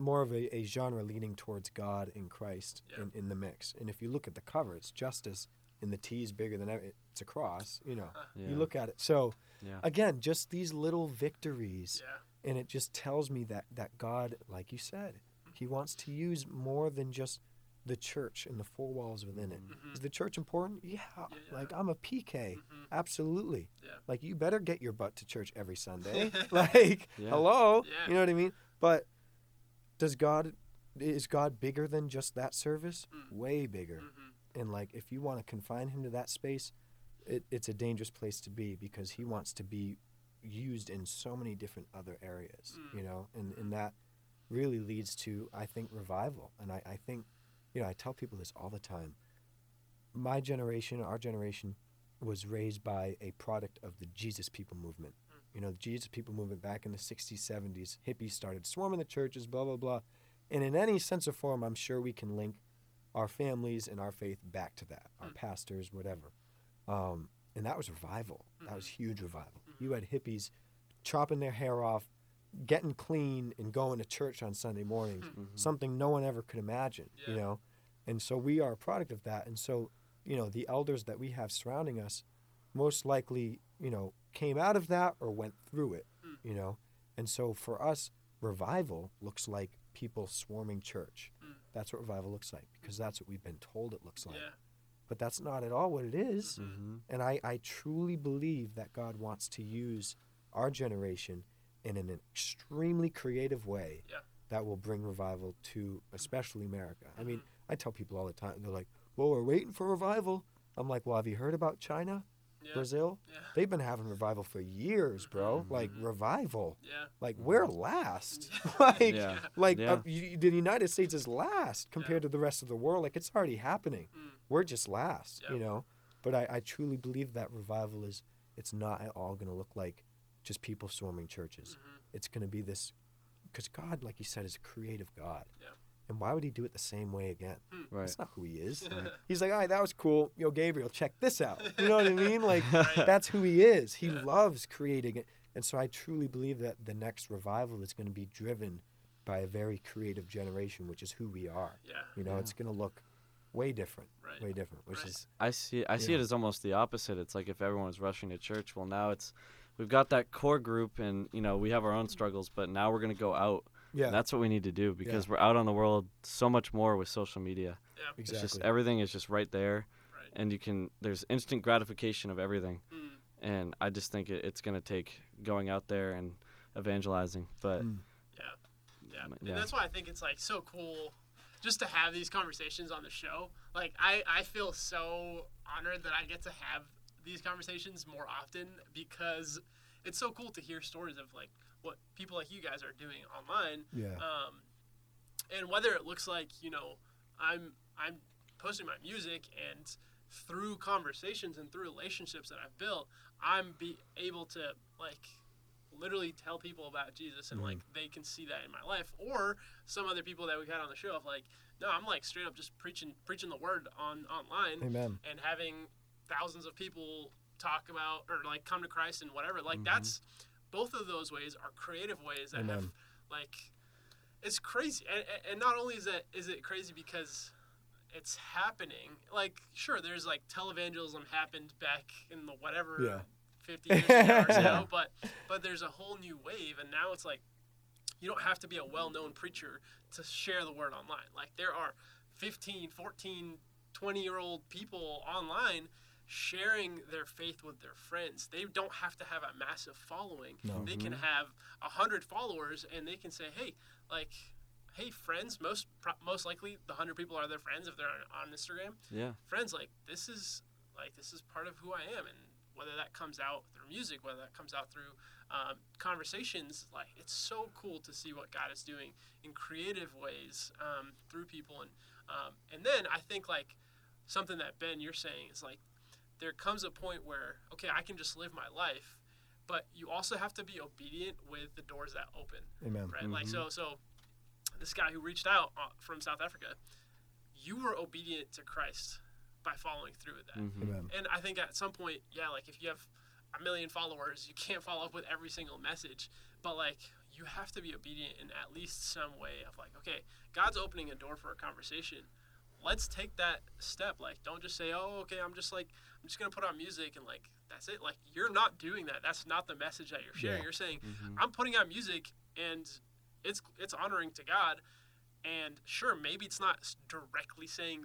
more of a, a genre leaning towards God and Christ yeah. in, in the mix. And if you look at the cover, it's justice and the T is bigger than ever. It's a cross, you know. Yeah. You look at it. So, yeah. again, just these little victories. Yeah. And it just tells me that, that God, like you said, he wants to use more than just the church and the four walls within it. Mm-hmm. Is the church important? Yeah. yeah, yeah. Like, I'm a P K. Mm-hmm. Absolutely. Yeah. Like, you better get your butt to church every Sunday. like, yeah. hello. Yeah. You know what I mean? But does God, is God bigger than just that service? Mm. Way bigger. Mm-hmm. And, like, if you want to confine him to that space, it, it's a dangerous place to be because he wants to be used in so many different other areas, mm. you know? And, and that really leads to, I think, revival. And I, I think, you know, I tell people this all the time. My generation, our generation, was raised by a product of the Jesus People movement. You know, the Jesus People movement back in the sixties, seventies, hippies started swarming the churches, blah, blah, blah. And in any sense or form, I'm sure we can link our families and our faith back to that, our pastors, whatever. Um, and that was revival. That was huge revival. You had hippies chopping their hair off, getting clean and going to church on Sunday mornings, mm-hmm. something no one ever could imagine, yeah. you know? And so we are a product of that. And so, you know, the elders that we have surrounding us most likely, you know, came out of that or went through it, mm. you know? And so for us, revival looks like people swarming church. Mm. That's what revival looks like because that's what we've been told it looks like. Yeah. But that's not at all what it is. Mm-hmm. And I, I truly believe that God wants to use our generation in an extremely creative way yeah. that will bring revival to especially America. I mean, I tell people all the time, they're like, well, we're waiting for revival. I'm like, well, have you heard about China, yeah. Brazil? Yeah. They've been having revival for years, bro. Mm-hmm. Like, revival. Yeah. Like, we're last. like, yeah. like yeah. Uh, you, the United States is last compared yeah. to the rest of the world. Like, it's already happening. Mm. We're just last, yeah. you know? But I, I truly believe that revival is, it's not at all going to look like just people swarming churches. Mm-hmm. It's going to be this, because God, like you said, is a creative God. Yeah. And why would he do it the same way again? Mm. Right. That's not who he is. Right. He's like, all right, that was cool. Yo, Gabriel, check this out. You know what I mean? Like, right. that's who he is. He yeah. loves creating it. And so I truly believe that the next revival is going to be driven by a very creative generation, which is who we are. Yeah. You know, yeah. it's going to look way different, right. way different. Which right. is I see. I see know. It as almost the opposite. It's like if everyone was rushing to church. Well, now it's we've got that core group, and you know we have our own struggles, but now we're gonna go out. Yeah, and that's what we need to do because yeah. we're out on the world so much more with social media. Yeah, exactly. It's just everything is just right there, right. and you can there's instant gratification of everything, mm. and I just think it, it's gonna take going out there and evangelizing, but. Mm. Yeah. And yeah. that's why I think it's like so cool just to have these conversations on the show. Like I, I feel so honored that I get to have these conversations more often because it's so cool to hear stories of like what people like you guys are doing online. Yeah. Um, and whether it looks like, you know, I'm I'm posting my music and through conversations and through relationships that I've built, I'm be able to like literally tell people about Jesus and like they can see that in my life, or some other people that we had on the show of like, no, I'm like straight up just preaching preaching the word on online. Amen. And having thousands of people talk about or like come to Christ and whatever. Like mm-hmm. that's both of those ways are creative ways that Amen. Have like it's crazy. And, and not only is that is it crazy because it's happening. Like sure, there's like televangelism happened back in the whatever. Yeah. fifty years ago or so, but but there's a whole new wave, and now it's like you don't have to be a well-known preacher to share the word online. Like there are fifteen, fourteen, twenty-year-old people online sharing their faith with their friends. They don't have to have a massive following. Mm-hmm. They can have one hundred followers, and they can say, hey, like, hey, friends, most most likely the one hundred people are their friends if they're on, on Instagram. Yeah. Friends, like, this is like this is part of who I am, and whether that comes out through music, whether that comes out through um, conversations, like it's so cool to see what God is doing in creative ways um, through people. And um, and then I think like something that Ben, you're saying is like there comes a point where, okay, I can just live my life, but you also have to be obedient with the doors that open. Amen. Right? Mm-hmm. Like so, so this guy who reached out from South Africa, you were obedient to Christ by following through with that. Mm-hmm. And I think at some point, yeah, like if you have a million followers, you can't follow up with every single message, but like you have to be obedient in at least some way of like, okay, God's opening a door for a conversation. Let's take that step. Like, don't just say, oh, okay, I'm just like, I'm just going to put on music and like, that's it. Like, you're not doing that. That's not the message that you're sharing. Yeah. You're saying, mm-hmm. I'm putting out music and it's, it's honoring to God. And sure, maybe it's not directly saying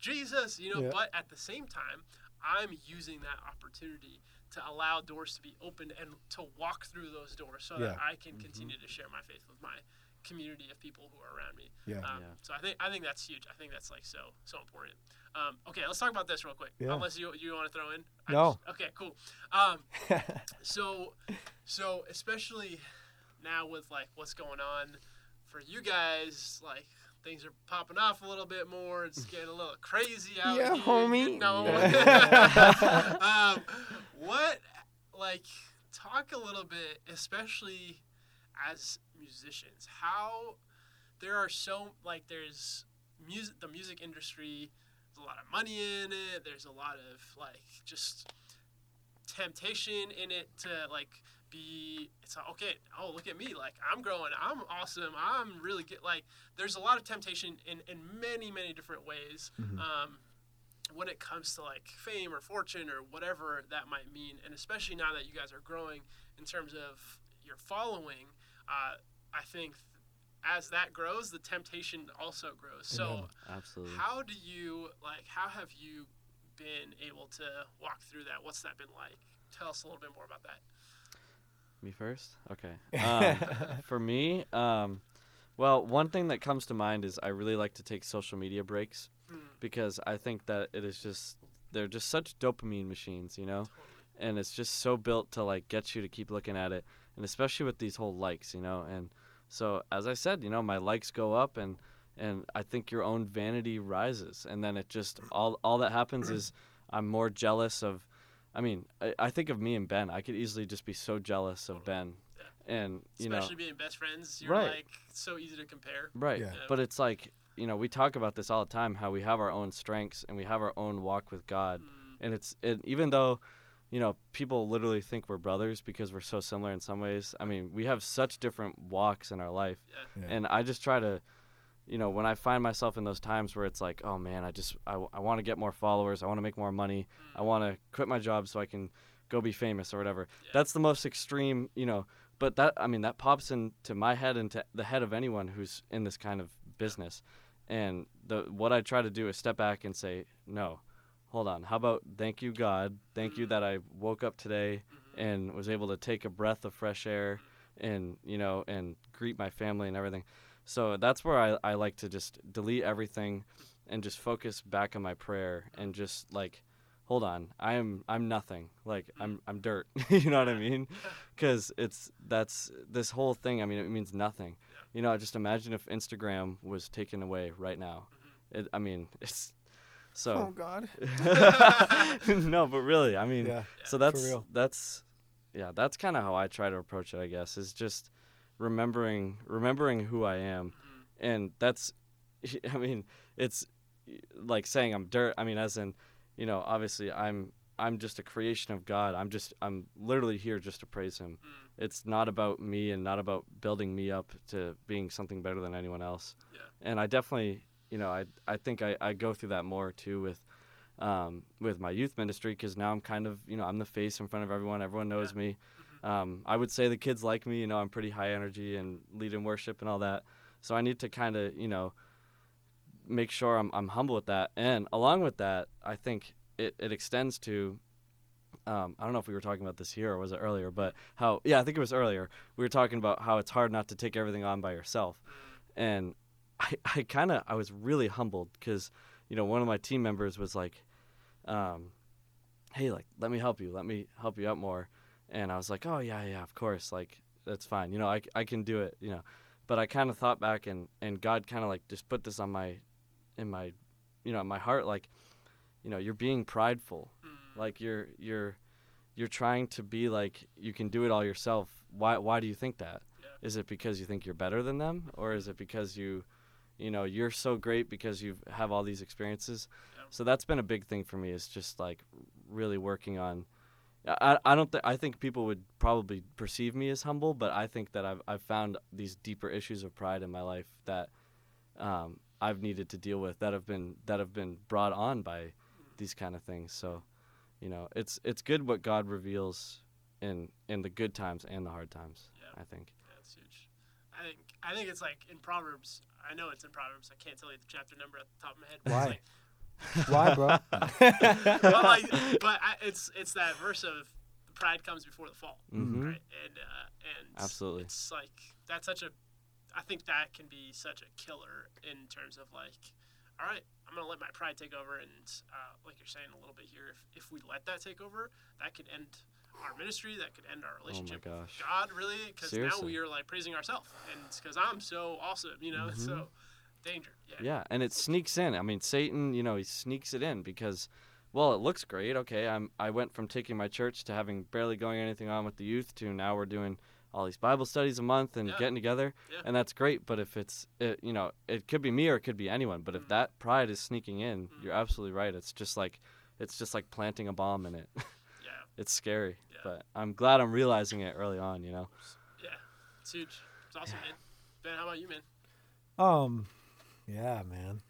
Jesus, you know, yeah. but at the same time, I'm using that opportunity to allow doors to be opened and to walk through those doors so yeah. that I can mm-hmm. continue to share my faith with my community of people who are around me. Yeah. Um, yeah. So I think I think that's huge. I think that's like so so important. Um, okay, let's talk about this real quick. Yeah. Unless you you want to throw in. I no. Just, okay, cool. Um, so so especially now with like what's going on for you guys, like. Things are popping off a little bit more. It's getting a little crazy out yeah, here. Yeah, homie. You know? um, what, like, talk a little bit, especially as musicians. How there are so, like, there's music, the music industry, there's a lot of money in it. There's a lot of, like, just temptation in it to, like, be it's like, okay, oh, look at me, like I'm growing, I'm awesome, I'm really good. Like there's a lot of temptation in in many many different ways mm-hmm. um when it comes to like fame or fortune or whatever that might mean, and especially now that you guys are growing in terms of your following, uh I think as that grows the temptation also grows. So yeah, absolutely. How do you like how have you been able to walk through that? What's that been like? Tell us a little bit more about that. Me first? Okay. Um, for me, um, well, one thing that comes to mind is I really like to take social media breaks mm. because I think that it is just, they're just such dopamine machines, you know? And it's just so built to, like, get you to keep looking at it, and especially with these whole likes, you know? And so, as I said, you know, my likes go up, and, and I think your own vanity rises. And then it just, all, all that happens is I'm more jealous of, I mean, I, I think of me and Ben. I could easily just be so jealous of Ben. Yeah. And, you know. Especially being best friends. You're right. Like, it's so easy to compare. Right. Yeah. Yeah. But it's like, you know, we talk about this all the time, how we have our own strengths and we have our own walk with God. Mm. And it's, it, even though, you know, people literally think we're brothers because we're so similar in some ways. I mean, we have such different walks in our life. Yeah. Yeah. And I just try to, you know, when I find myself in those times where it's like, oh man, I just, I, I want to get more followers, I want to make more money, I want to quit my job so I can go be famous or whatever. Yeah. That's the most extreme, you know, but that, I mean, that pops into my head and to the head of anyone who's in this kind of business. And the, what I try to do is step back and say, no, hold on. How about thank you, God. Thank you that I woke up today and was able to take a breath of fresh air and, you know, and greet my family and everything. So that's where I, I like to just delete everything and just focus back on my prayer and just like, hold on, I am I'm nothing. Like I'm I'm dirt. You know what I mean? Because it's that's this whole thing. I mean, it means nothing. You know, just imagine if Instagram was taken away right now. It, I mean, it's so. Oh God. No, but really, I mean, yeah, so that's that's, yeah, that's kind of how I try to approach it. I guess is just. remembering remembering who I am. And that's, I mean, it's like saying I'm dirt. I mean, as in, you know, obviously I'm I'm just a creation of God. I'm just I'm literally here just to praise him. It's not about me and not about building me up to being something better than anyone else. Yeah. And I definitely, you know, I I think I, I go through that more too with um with my youth ministry, because now I'm kind of, you know, I'm the face in front of everyone. Everyone knows yeah. me. Um, I would say the kids like me, you know, I'm pretty high energy and lead in worship and all that. So I need to kind of, you know, make sure I'm I'm humble with that. And along with that, I think it, it extends to, um, I don't know if we were talking about this here or was it earlier, but how, yeah, I think it was earlier. We were talking about how it's hard not to take everything on by yourself. And I, I kind of, I was really humbled because, you know, one of my team members was like, um, hey, like, let me help you. Let me help you out more. And I was like, oh, yeah, yeah, of course. Like, that's fine. You know, I, I can do it, you know. But I kind of thought back, and, and God kind of, like, just put this on my, in my, you know, in my heart. Like, you know, you're being prideful. Like, you're you're you're trying to be like you can do it all yourself. Why why do you think that? Yeah. Is it because you think you're better than them? Or is it because you, you know, you're so great because you have all these experiences? Yeah. So that's been a big thing for me, is just, like, really working on. I I don't think I think people would probably perceive me as humble, but I think that I've I've found these deeper issues of pride in my life that um, I've needed to deal with that have been that have been brought on by these kind of things. So, you know, it's it's good what God reveals in in the good times and the hard times. Yeah. I think that's huge. I think I think it's like in Proverbs. I know it's in Proverbs. I can't tell you the chapter number at the top of my head. But why? It's like, why, bro? Well, like, but I, it's it's that verse of the pride comes before the fall, mm-hmm. right? And uh, and absolutely, it's like that's such a. I think that can be such a killer in terms of like, all right, I'm gonna let my pride take over, and uh, like you're saying a little bit here, if if we let that take over, that could end our ministry, that could end our relationship oh with God, really, because now we are like praising ourselves, and it's because I'm so awesome, you know, mm-hmm. so. Danger. Yeah. Yeah, and it sneaks in. I mean, Satan, you know, he sneaks it in because, well, it looks great. Okay, I'm I went from taking my church to having barely going anything on with the youth to now we're doing all these Bible studies a month and yeah. getting together, yeah. and that's great. But if it's, it, you know, it could be me or it could be anyone. But mm-hmm. if that pride is sneaking in, mm-hmm. you're absolutely right. It's just like, it's just like planting a bomb in it. Yeah. It's scary, yeah. but I'm glad I'm realizing it early on. You know. Yeah, it's huge. It's awesome, yeah. man. Ben, how about you, man? Um. Yeah, man.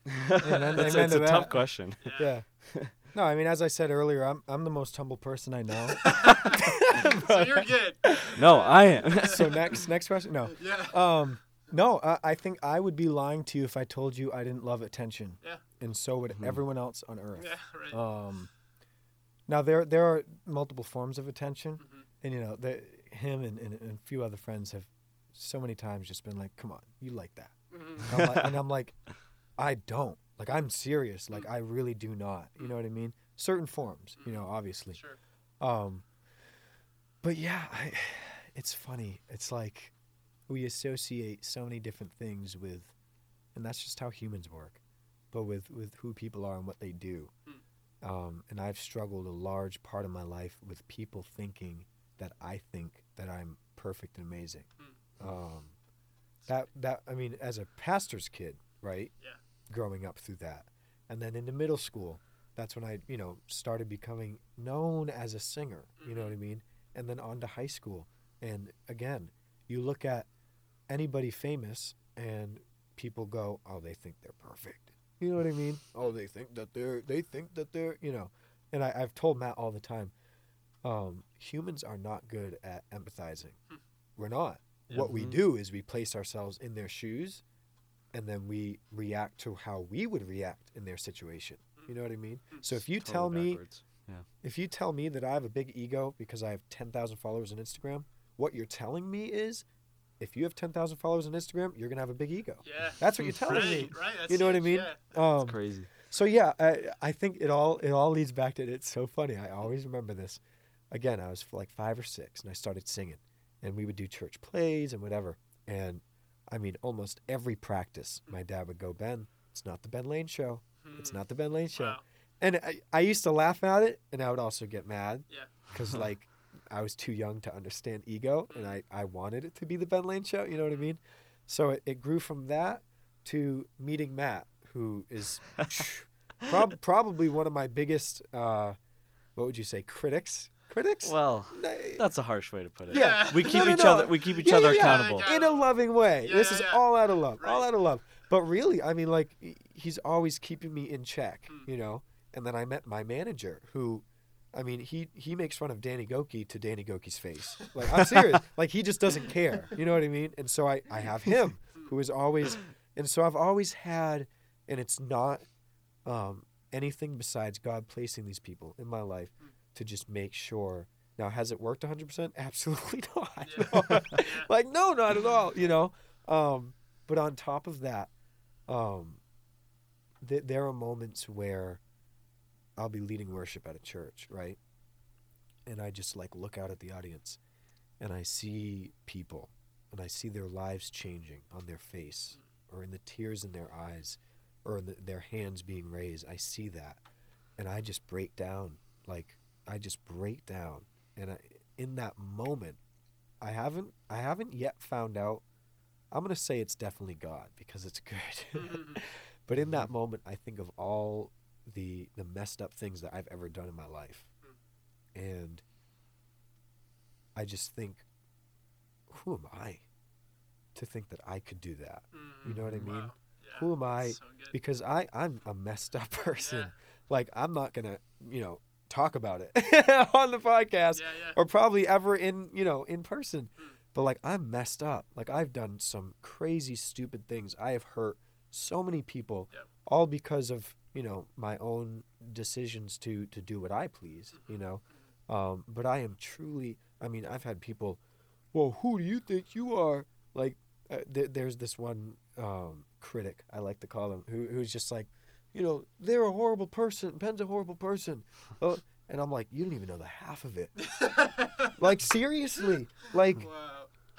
And it's it's a that. tough question. Yeah. yeah. No, I mean, as I said earlier, I'm I'm the most humble person I know. So you're good. No, I am. So next next question? No. Yeah. Um, no, I, I think I would be lying to you if I told you I didn't love attention. Yeah. And so would mm-hmm. everyone else on earth. Yeah, right. Um, now, there there are multiple forms of attention. Mm-hmm. And, you know, the, him and, and, and a few other friends have so many times just been like, come on, you like that. Mm-hmm. And, I'm like, and I'm like, I don't. Like, I'm serious. Like, I really do not. You know what I mean? Certain forms, you know, obviously. Sure. Um, but, yeah, I, it's funny. It's like we associate so many different things with, and that's just how humans work, but with, with who people are and what they do. Mm. Um, and I've struggled a large part of my life with people thinking that I think that I'm perfect and amazing. Mm. Um That that I mean, as a pastor's kid, right? Yeah. Growing up through that, and then into middle school, that's when I, you know, started becoming known as a singer. Mm-hmm. You know what I mean? And then on to high school, and again, you look at anybody famous, and people go, oh, they think they're perfect. You know what I mean? Oh, they think that they're, they think that they're, you know. And I, I've told Matt all the time, um, humans are not good at empathizing. We're not. Mm-hmm. What we do is we place ourselves in their shoes, and then we react to how we would react in their situation. You know what I mean? So if you totally tell me, yeah. if you tell me that I have a big ego because I have ten thousand followers on Instagram, what you're telling me is, if you have ten thousand followers on Instagram, you're going to have a big ego. Yeah. That's what you're telling right, me. Right, that's you know it, what I mean? Yeah. Um, that's crazy. So yeah, I, I think it all it all leads back to, it's so funny. I always remember this. Again, I was like five or six, and I started singing. And we would do church plays and whatever. And, I mean, almost every practice, my dad would go, Ben, it's not the Ben Lane show. It's not the Ben Lane show. Wow. And I, I used to laugh at it, and I would also get mad. Yeah. Because, like, I was too young to understand ego, and I, I wanted it to be the Ben Lane show. You know what I mean? So it, it grew from that to meeting Matt, who is prob- probably one of my biggest, uh, what would you say, critics? Critics? Well, that's a harsh way to put it. Yeah. We keep no, no, each no. other We keep each yeah, other yeah, accountable. Yeah. In a loving way. Yeah, this is yeah. all out of love. Right. All out of love. But really, I mean, like, he's always keeping me in check, mm. you know? And then I met my manager who... I mean, he, he makes fun of Danny Gokey to Danny Gokey's face. Like, I'm serious. Like, he just doesn't care. You know what I mean? And so I, I have him, who is always... And so I've always had... And it's not um, anything besides God placing these people in my life to just make sure. Now, has it worked one hundred percent? Absolutely not. Yeah. No. Like, no, not at all, you know? Um, but on top of that, um, th- there are moments where... I'll be leading worship at a church, right? And I just like look out at the audience and I see people and I see their lives changing on their face or in the tears in their eyes or in the, their hands being raised. I see that and I just break down. Like I just break down. And I, in that moment, I haven't I haven't yet found out. I'm going to say it's definitely God because it's good. But in that moment, I think of all the the messed up things that I've ever done in my life. And I just think, who am I to think that I could do that? Mm, you know what I mean? Wow. Yeah, who am I? So because I, I'm a messed up person. Yeah. Like, I'm not going to, you know, talk about it on the podcast yeah, yeah. or probably ever in, you know, in person. Mm. But, like, I'm messed up. Like, I've done some crazy, stupid things. I have hurt so many people yep. all because of, you know, my own decisions to, to do what I please, you know. Um, but I am truly, I mean, I've had people, well, who do you think you are? Like, uh, th- there's this one um, critic, I like to call him, who who's just like, you know, they're a horrible person. Ben's a horrible person. Oh, and I'm like, you don't even know the half of it. Like, seriously. Like, wow.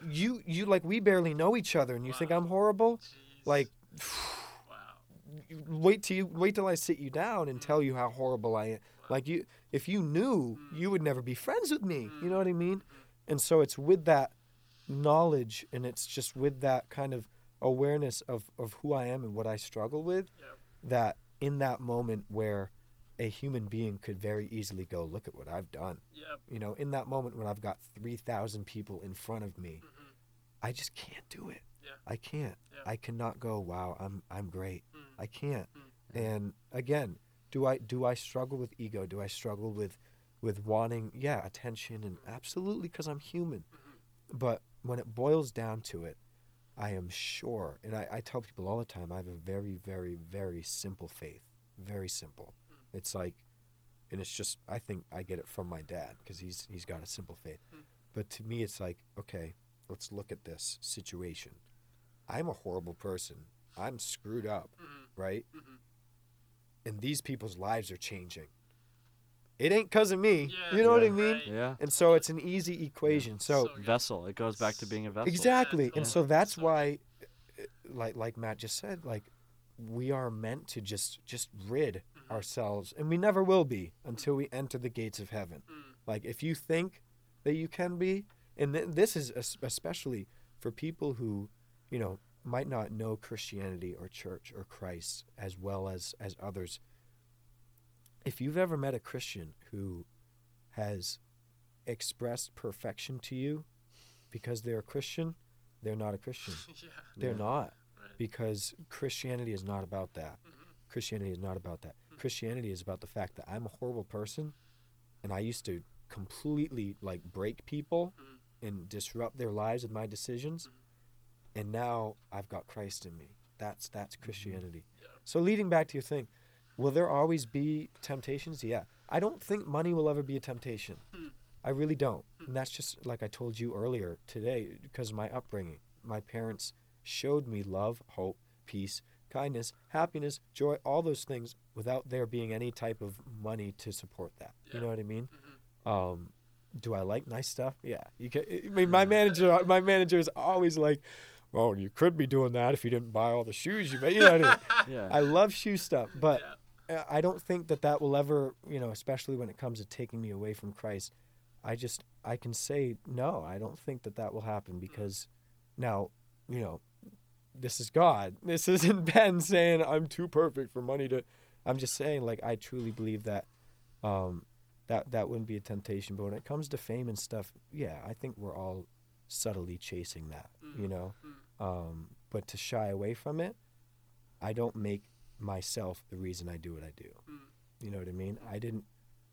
you, you, like, we barely know each other, and you wow. think I'm horrible? Jeez. Like, Wait till you wait till I sit you down and tell you how horrible I am. Like you, if you knew, you would never be friends with me. You know what I mean? And so it's with that knowledge, and it's just with that kind of awareness of, of who I am and what I struggle with, yep. that in that moment where a human being could very easily go, look at what I've done. Yep. You know, in that moment when I've got three thousand people in front of me, mm-hmm. I just can't do it. Yeah. I can't. Yeah. I cannot go, wow, I'm I'm great. Mm. I can't. Mm. And again, do I do I struggle with ego? Do I struggle with, with wanting, yeah, attention? And absolutely, because I'm human. Mm-hmm. But when it boils down to it, I am sure, and I, I tell people all the time, I have a very, very, very simple faith. Very simple. Mm. It's like, and it's just, I think I get it from my dad, because he's, he's got a simple faith. Mm. But to me, it's like, okay, let's look at this situation. I'm a horrible person. I'm screwed up, mm-hmm. right? Mm-hmm. And these people's lives are changing. It ain't because of me. Yeah, you know yeah, what I mean? Right. Yeah. And so it's an easy equation. Yeah. So, so vessel. It goes back to being a vessel. Exactly. Yeah, and so that's so why, like like Matt just said, like we are meant to just just rid mm-hmm. ourselves, and we never will be until we enter the gates of heaven. Mm. Like if you think that you can be, and th- this is especially for people who, you know, might not know Christianity or church or Christ as well as, as others. If you've ever met a Christian who has expressed perfection to you because they're a Christian, they're not a Christian. yeah. They're yeah. not. Right. because Christianity is not about that. Mm-hmm. Christianity is not about that. Mm-hmm. Christianity is about the fact that I'm a horrible person, and I used to completely like break people mm-hmm. and disrupt their lives with my decisions, mm-hmm. and now I've got Christ in me. That's that's Christianity. Yeah. So leading back to your thing, will there always be temptations? Yeah. I don't think money will ever be a temptation. Mm. I really don't. Mm. And that's just like I told you earlier today, because of my upbringing. My parents showed me love, hope, peace, kindness, happiness, joy, all those things without there being any type of money to support that. Yeah. You know what I mean? Mm-hmm. Um, do I like nice stuff? Yeah. You can, I mean, my manager, my manager is always like, well, you could be doing that if you didn't buy all the shoes you made. You know what I mean? Yeah. I love shoe stuff, but... Yeah. I don't think that that will ever, you know, especially when it comes to taking me away from Christ. I just, I can say, no, I don't think that that will happen because now, you know, this is God. This isn't Ben saying I'm too perfect for money to, I'm just saying, like, I truly believe that, um, that, that wouldn't be a temptation. But when it comes to fame and stuff, yeah, I think we're all subtly chasing that, you know, um, but to shy away from it, I don't make myself the reason I do what I do. Mm. You know what I mean? I didn't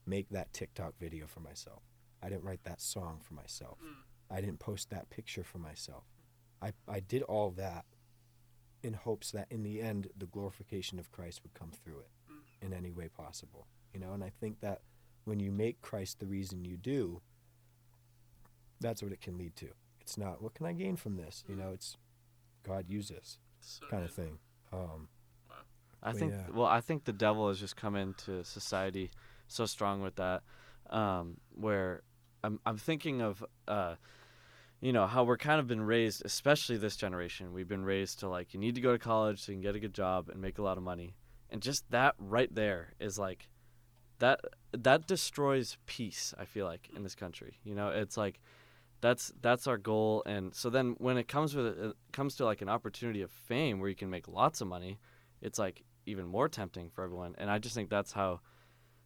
make that TikTok video for myself. I didn't write that song for myself. Mm. I didn't post that picture for myself. I, I did all that in hopes that in the end the glorification of Christ would come through it mm. in any way possible. You know, and I think that when you make Christ the reason you do, that's what it can lead to. It's not, what can I gain from this? Mm. You know, it's God use this so kind good. Of thing. Um, I think yeah. well, I think the devil has just come into society so strong with that, um, where I'm I'm thinking of, uh, you know, how we're kind of been raised, especially this generation. We've been raised to like you need to go to college so you can get a good job and make a lot of money, and just that right there is like, that that destroys peace. I feel like in this country, you know, it's like, that's that's our goal, and so then when it comes with it comes to like an opportunity of fame where you can make lots of money, it's like even more tempting for everyone. And I just think that's how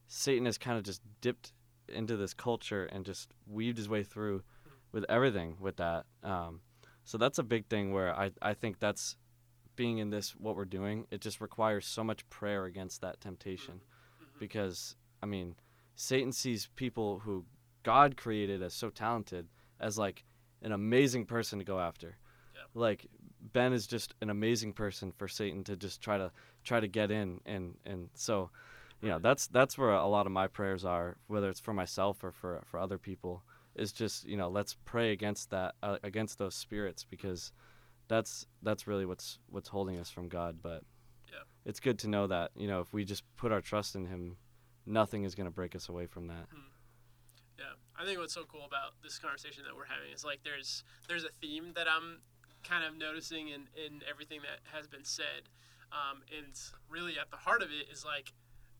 Satan has kind of just dipped into this culture and just weaved his way through with everything with that. Um, so that's a big thing where I, I think that's being in this, what we're doing, it just requires so much prayer against that temptation because, I mean, Satan sees people who God created as so talented as like an amazing person to go after. Yeah. Like, Ben is just an amazing person for Satan to just try to try to get in. And, and so, you know, that's that's where a lot of my prayers are, whether it's for myself or for, for other people, is just, you know, let's pray against that, uh, against those spirits, because that's that's really what's what's holding us from God. But yeah. It's good to know that, you know, if we just put our trust in him, nothing is going to break us away from that. Mm. Yeah. I think what's so cool about this conversation that we're having is like there's there's a theme that I'm kind of noticing in, in everything that has been said. Um, and really at the heart of it is like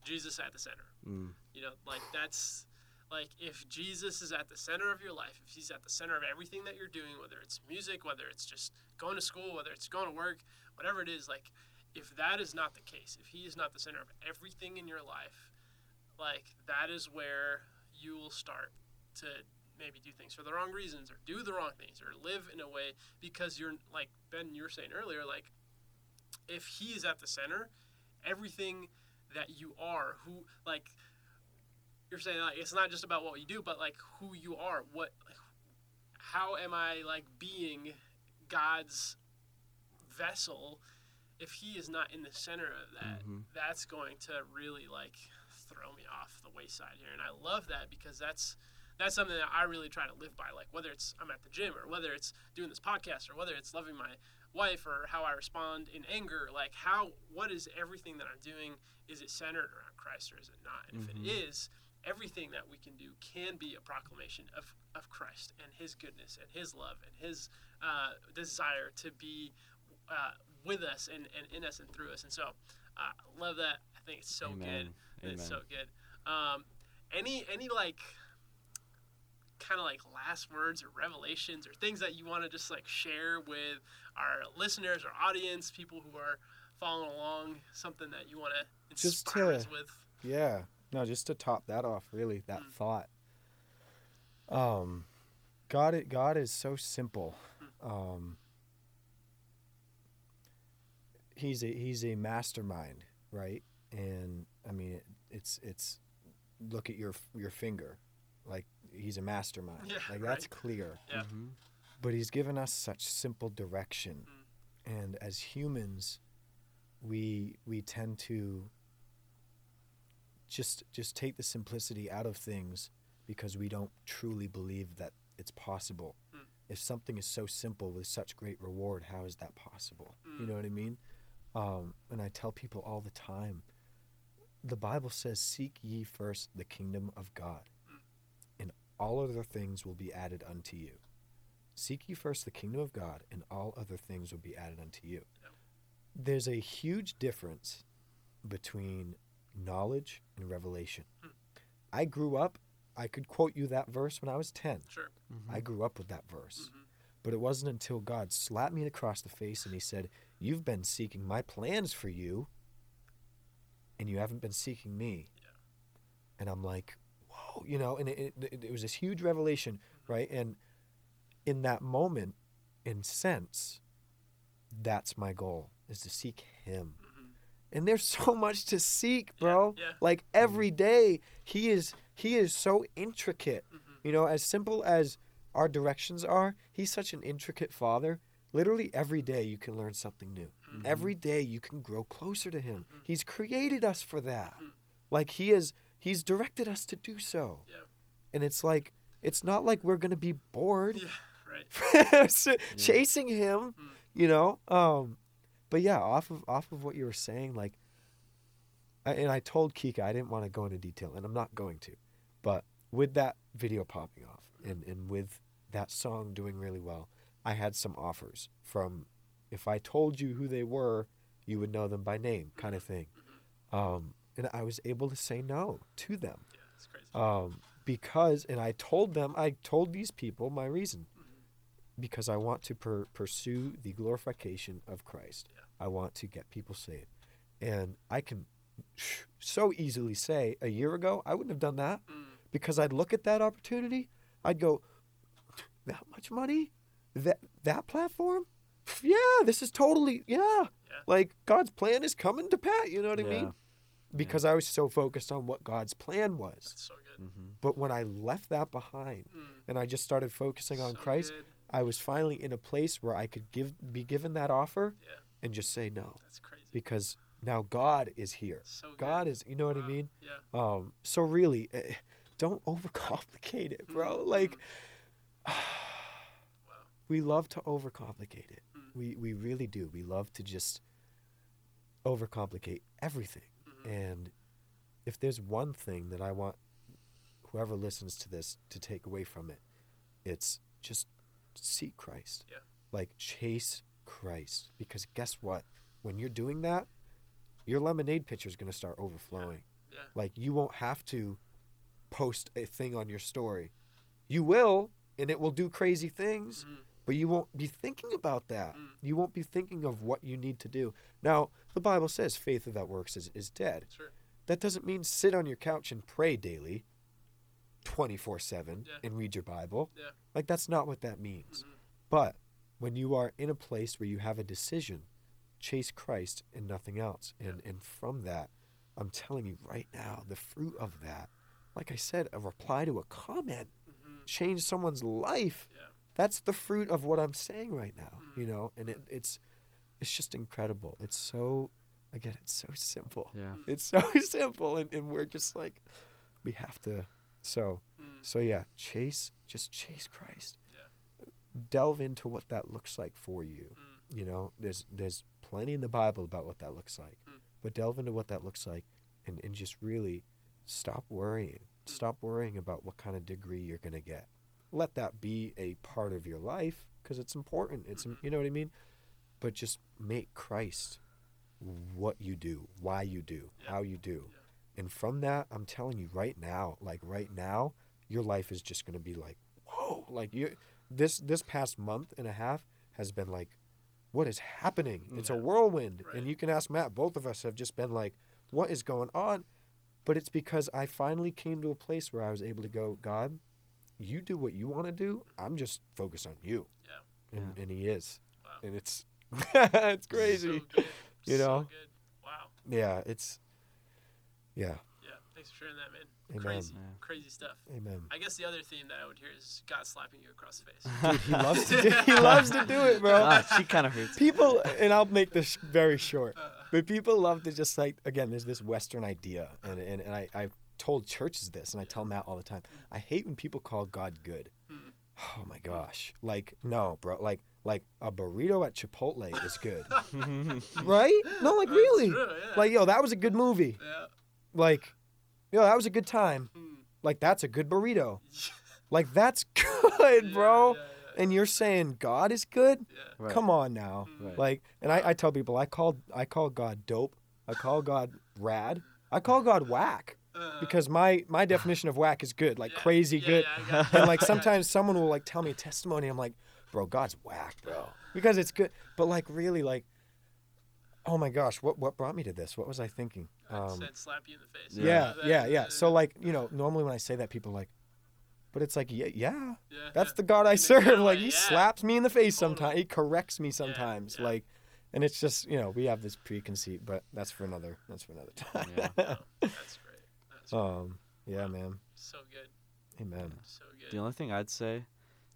Jesus at the center, mm. you know, like that's like, if Jesus is at the center of your life, if he's at the center of everything that you're doing, whether it's music, whether it's just going to school, whether it's going to work, whatever it is, like if that is not the case, if he is not the center of everything in your life, like that is where you will start to maybe do things for the wrong reasons or do the wrong things or live in a way, because you're like Ben, you were saying earlier, like if he is at the center, everything that you are, who like you're saying, like, it's not just about what you do, but like who you are, what, like, how am I like being God's vessel? If he is not in the center of that, mm-hmm. that's going to really like throw me off the wayside here. And I love that because that's, That's something that I really try to live by, like whether it's I'm at the gym or whether it's doing this podcast or whether it's loving my wife or how I respond in anger, like how, what is everything that I'm doing? Is it centered around Christ or is it not? And mm-hmm. if it is, everything that we can do can be a proclamation of, of Christ and his goodness and his love and his uh, desire to be uh, with us and, and in us and through us. And so I uh, love that. I think it's so Amen. Good. Amen. It's so good. Um, any, any like... kind of like last words or revelations or things that you want to just like share with our listeners, our audience, people who are following along, something that you want to inspire just to, us with? Yeah. No, just to top that off, really, that mm. thought. Um, God, God is so simple. Mm. Um, he's a he's a mastermind, right? And I mean, it, it's it's look at your your finger, like he's a mastermind, yeah, like right? That's clear. Yeah. Mm-hmm. But he's given us such simple direction, mm. and as humans, we we tend to just just take the simplicity out of things because we don't truly believe that it's possible. Mm. If something is so simple with such great reward, how is that possible? Mm. You know what I mean? Um, and I tell people all the time, the Bible says, seek ye first the kingdom of God, mm. and all other things will be added unto you. Seek ye first the kingdom of God, and all other things will be added unto you. Yep. There's a huge difference between knowledge and revelation. Mm. I grew up, I could quote you that verse when I was ten. Sure. Mm-hmm. I grew up with that verse. Mm-hmm. But it wasn't until God slapped me across the face and he said, you've been seeking my plans for you, and you haven't been seeking me. Yeah. And I'm like, whoa, you know, and it, it, it was this huge revelation, mm-hmm. right? And in that moment, in sense, that's my goal, is to seek him. Mm-hmm. And there's so much to seek, bro. Yeah, yeah. Like every day, he is... He is so intricate, mm-hmm. you know, as simple as our directions are, he's such an intricate father. Literally every day you can learn something new. Mm-hmm. Every day you can grow closer to him. Mm-hmm. He's created us for that. Mm-hmm. Like he is, he's directed us to do so. Yeah. And it's like, it's not like we're going to be bored yeah, right. chasing him, mm-hmm. you know? Um, but yeah, off of, off of what you were saying, like, I, and I told Kika I didn't want to go into detail, and I'm not going to. But with that video popping off and, and with that song doing really well, I had some offers from, if I told you who they were, you would know them by name kind of thing. Um, and I was able to say no to them. Yeah, that's crazy. Um, because, and I told them, I told these people my reason. Mm-hmm. Because I want to per- pursue the glorification of Christ. Yeah. I want to get people saved. And I can... so easily say a year ago I wouldn't have done that mm. because I'd look at that opportunity, I'd go, that much money, that that platform, yeah, this is totally yeah, yeah. like God's plan is coming to pass, you know what yeah. I mean, because yeah. I was so focused on what God's plan was. That's so good. Mm-hmm. But when I left that behind mm. and I just started focusing on so Christ good. I was finally in a place where I could give be given that offer yeah. and just say no. That's crazy. Because now God is here. So God is, you know what wow. I mean? Yeah. Um, so really, uh, don't overcomplicate it, bro. Mm-hmm. Like, wow. we love to overcomplicate it. Mm-hmm. We we really do. We love to just overcomplicate everything. Mm-hmm. And if there's one thing that I want whoever listens to this to take away from it, it's just seek Christ. Yeah. Like, chase Christ. Because guess what? When you're doing that, your lemonade pitcher is going to start overflowing. Yeah. Yeah. Like, you won't have to post a thing on your story. You will, and it will do crazy things, mm. but you won't be thinking about that. Mm. You won't be thinking of what you need to do. Now, the Bible says faith without works is, is dead. Sure. That doesn't mean sit on your couch and pray daily, twenty-four seven, yeah. and read your Bible. Yeah. Like, that's not what that means. Mm-hmm. But when you are in a place where you have a decision, chase Christ and nothing else. And and from that, I'm telling you right now, the fruit of that, like I said, a reply to a comment, mm-hmm. change someone's life. Yeah. That's the fruit of what I'm saying right now, mm-hmm. you know? And it, it's it's just incredible. It's so, again, it's so simple. Yeah. It's so simple. And, and we're just like, we have to. So, mm-hmm. so yeah, chase, just chase Christ. Yeah. Delve into what that looks like for you. Mm-hmm. You know, there's there's plenty in the Bible about what that looks like, mm. but delve into what that looks like and, and just really stop worrying. Mm. Stop worrying about what kind of degree you're going to get. Let that be a part of your life because it's important. It's, mm-hmm. you know what I mean? But just make Christ what you do, why you do, yeah. how you do. Yeah. And from that, I'm telling you right now, like right now, your life is just going to be like, whoa, like you. This, this past month and a half has been like, what is happening? It's yeah. a whirlwind. Right. And you can ask Matt, both of us have just been like, what is going on? But it's because I finally came to a place where I was able to go, God, you do what you want to do. I'm just focused on you. Yeah. And, yeah. and he is. Wow. And it's, it's crazy. So You so know? Good. Wow. Yeah, it's, yeah. Yeah, thanks for sharing that, man. Amen. Crazy, yeah. crazy stuff. Amen. I guess the other theme that I would hear is God slapping you across the face. Dude, he loves to do, he loves to do it, bro. Oh, she kind of hurts. People, and I'll make this very short, uh, but people love to just like, again, there's this Western idea, and, and, and I, I've told churches this, and I tell Matt all the time, I hate when people call God good. Mm-hmm. Oh, my gosh. Like, no, bro. Like, like a burrito at Chipotle is good. Right? No, like, really. True, yeah. Like, yo, that was a good movie. Yeah. Like... Yo, that was a good time. Mm. Like, that's a good burrito. Like, that's good, bro. Yeah, yeah, yeah. And you're saying God is good? Yeah. Right. Come on now. Right. Like, and I, I tell people, I call, I call God dope. I call God rad. I call God whack. Uh, because my, my definition of whack is good, like yeah, crazy yeah, good. Yeah, and, like, sometimes someone will, like, tell me a testimony. I'm like, bro, God's whack, bro. Because it's good. But, like, really, like, oh, my gosh, what what brought me to this? What was I thinking? Um, I said slap you in the face. Yeah, yeah, yeah, yeah. So, like, you know, normally when I say that, people are like, but it's like, yeah, yeah, yeah. That's the God I serve. Yeah, like, he yeah. slaps me in the face totally. sometimes. He corrects me sometimes. Yeah, yeah. Like, and it's just, you know, we have this preconceived, but that's for another, that's for another time. Yeah. Wow. That's great. That's um, great. Yeah, wow. man. So good. Amen. So good. The only thing I'd say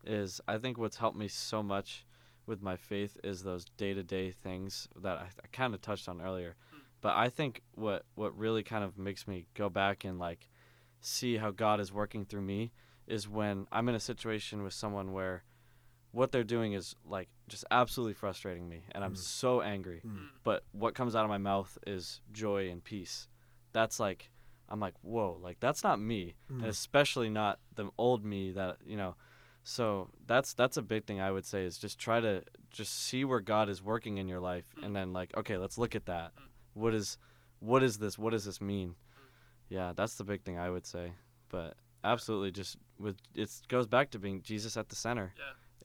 is I think what's helped me so much with my faith is those day-to-day things that I, I kind of touched on earlier. Mm. But I think what, what really kind of makes me go back and, like, see how God is working through me is when I'm in a situation with someone where what they're doing is, like, just absolutely frustrating me, and I'm mm. so angry. Mm. But what comes out of my mouth is joy and peace. That's, like, I'm like, whoa, like, that's not me, mm. and especially not the old me that, you know, so that's that's a big thing I would say is just try to just see where God is working in your life and then like, okay, let's look at that. What is what is this? What does this mean? Yeah, that's the big thing I would say. But absolutely just with it goes back to being Jesus at the center.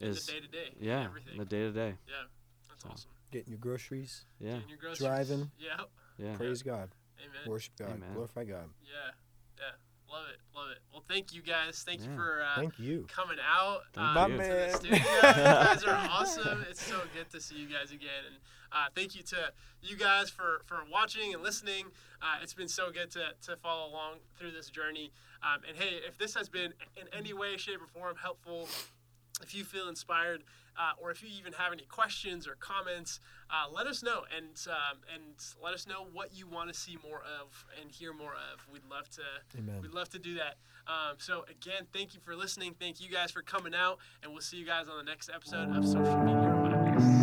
Yeah. Is the day to day. Yeah. Everything. The day to day. Yeah. That's so. Awesome. Getting your groceries. Yeah. Getting your groceries. Driving. Yeah. Yeah. Praise God. Amen. Worship God. Amen. Glorify God. Yeah. Yeah. Love it, love it. Well, thank you guys. Thank yeah. you for uh, thank you. coming out um, My to man. the studio. You guys are awesome. It's so good to see you guys again. And uh, thank you to you guys for, for watching and listening. Uh, it's been so good to, to follow along through this journey. Um, and, hey, if this has been in any way, shape, or form helpful, if you feel inspired, uh, or if you even have any questions or comments, uh, let us know, and um, and let us know what you want to see more of and hear more of. We'd love to. Amen. We'd love to do that. Um, so again, thank you for listening. Thank you guys for coming out, and we'll see you guys on the next episode of Social Media Revivalists.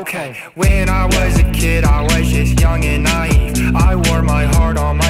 Okay, when I was a kid, I was just young and naive. I wore my heart on my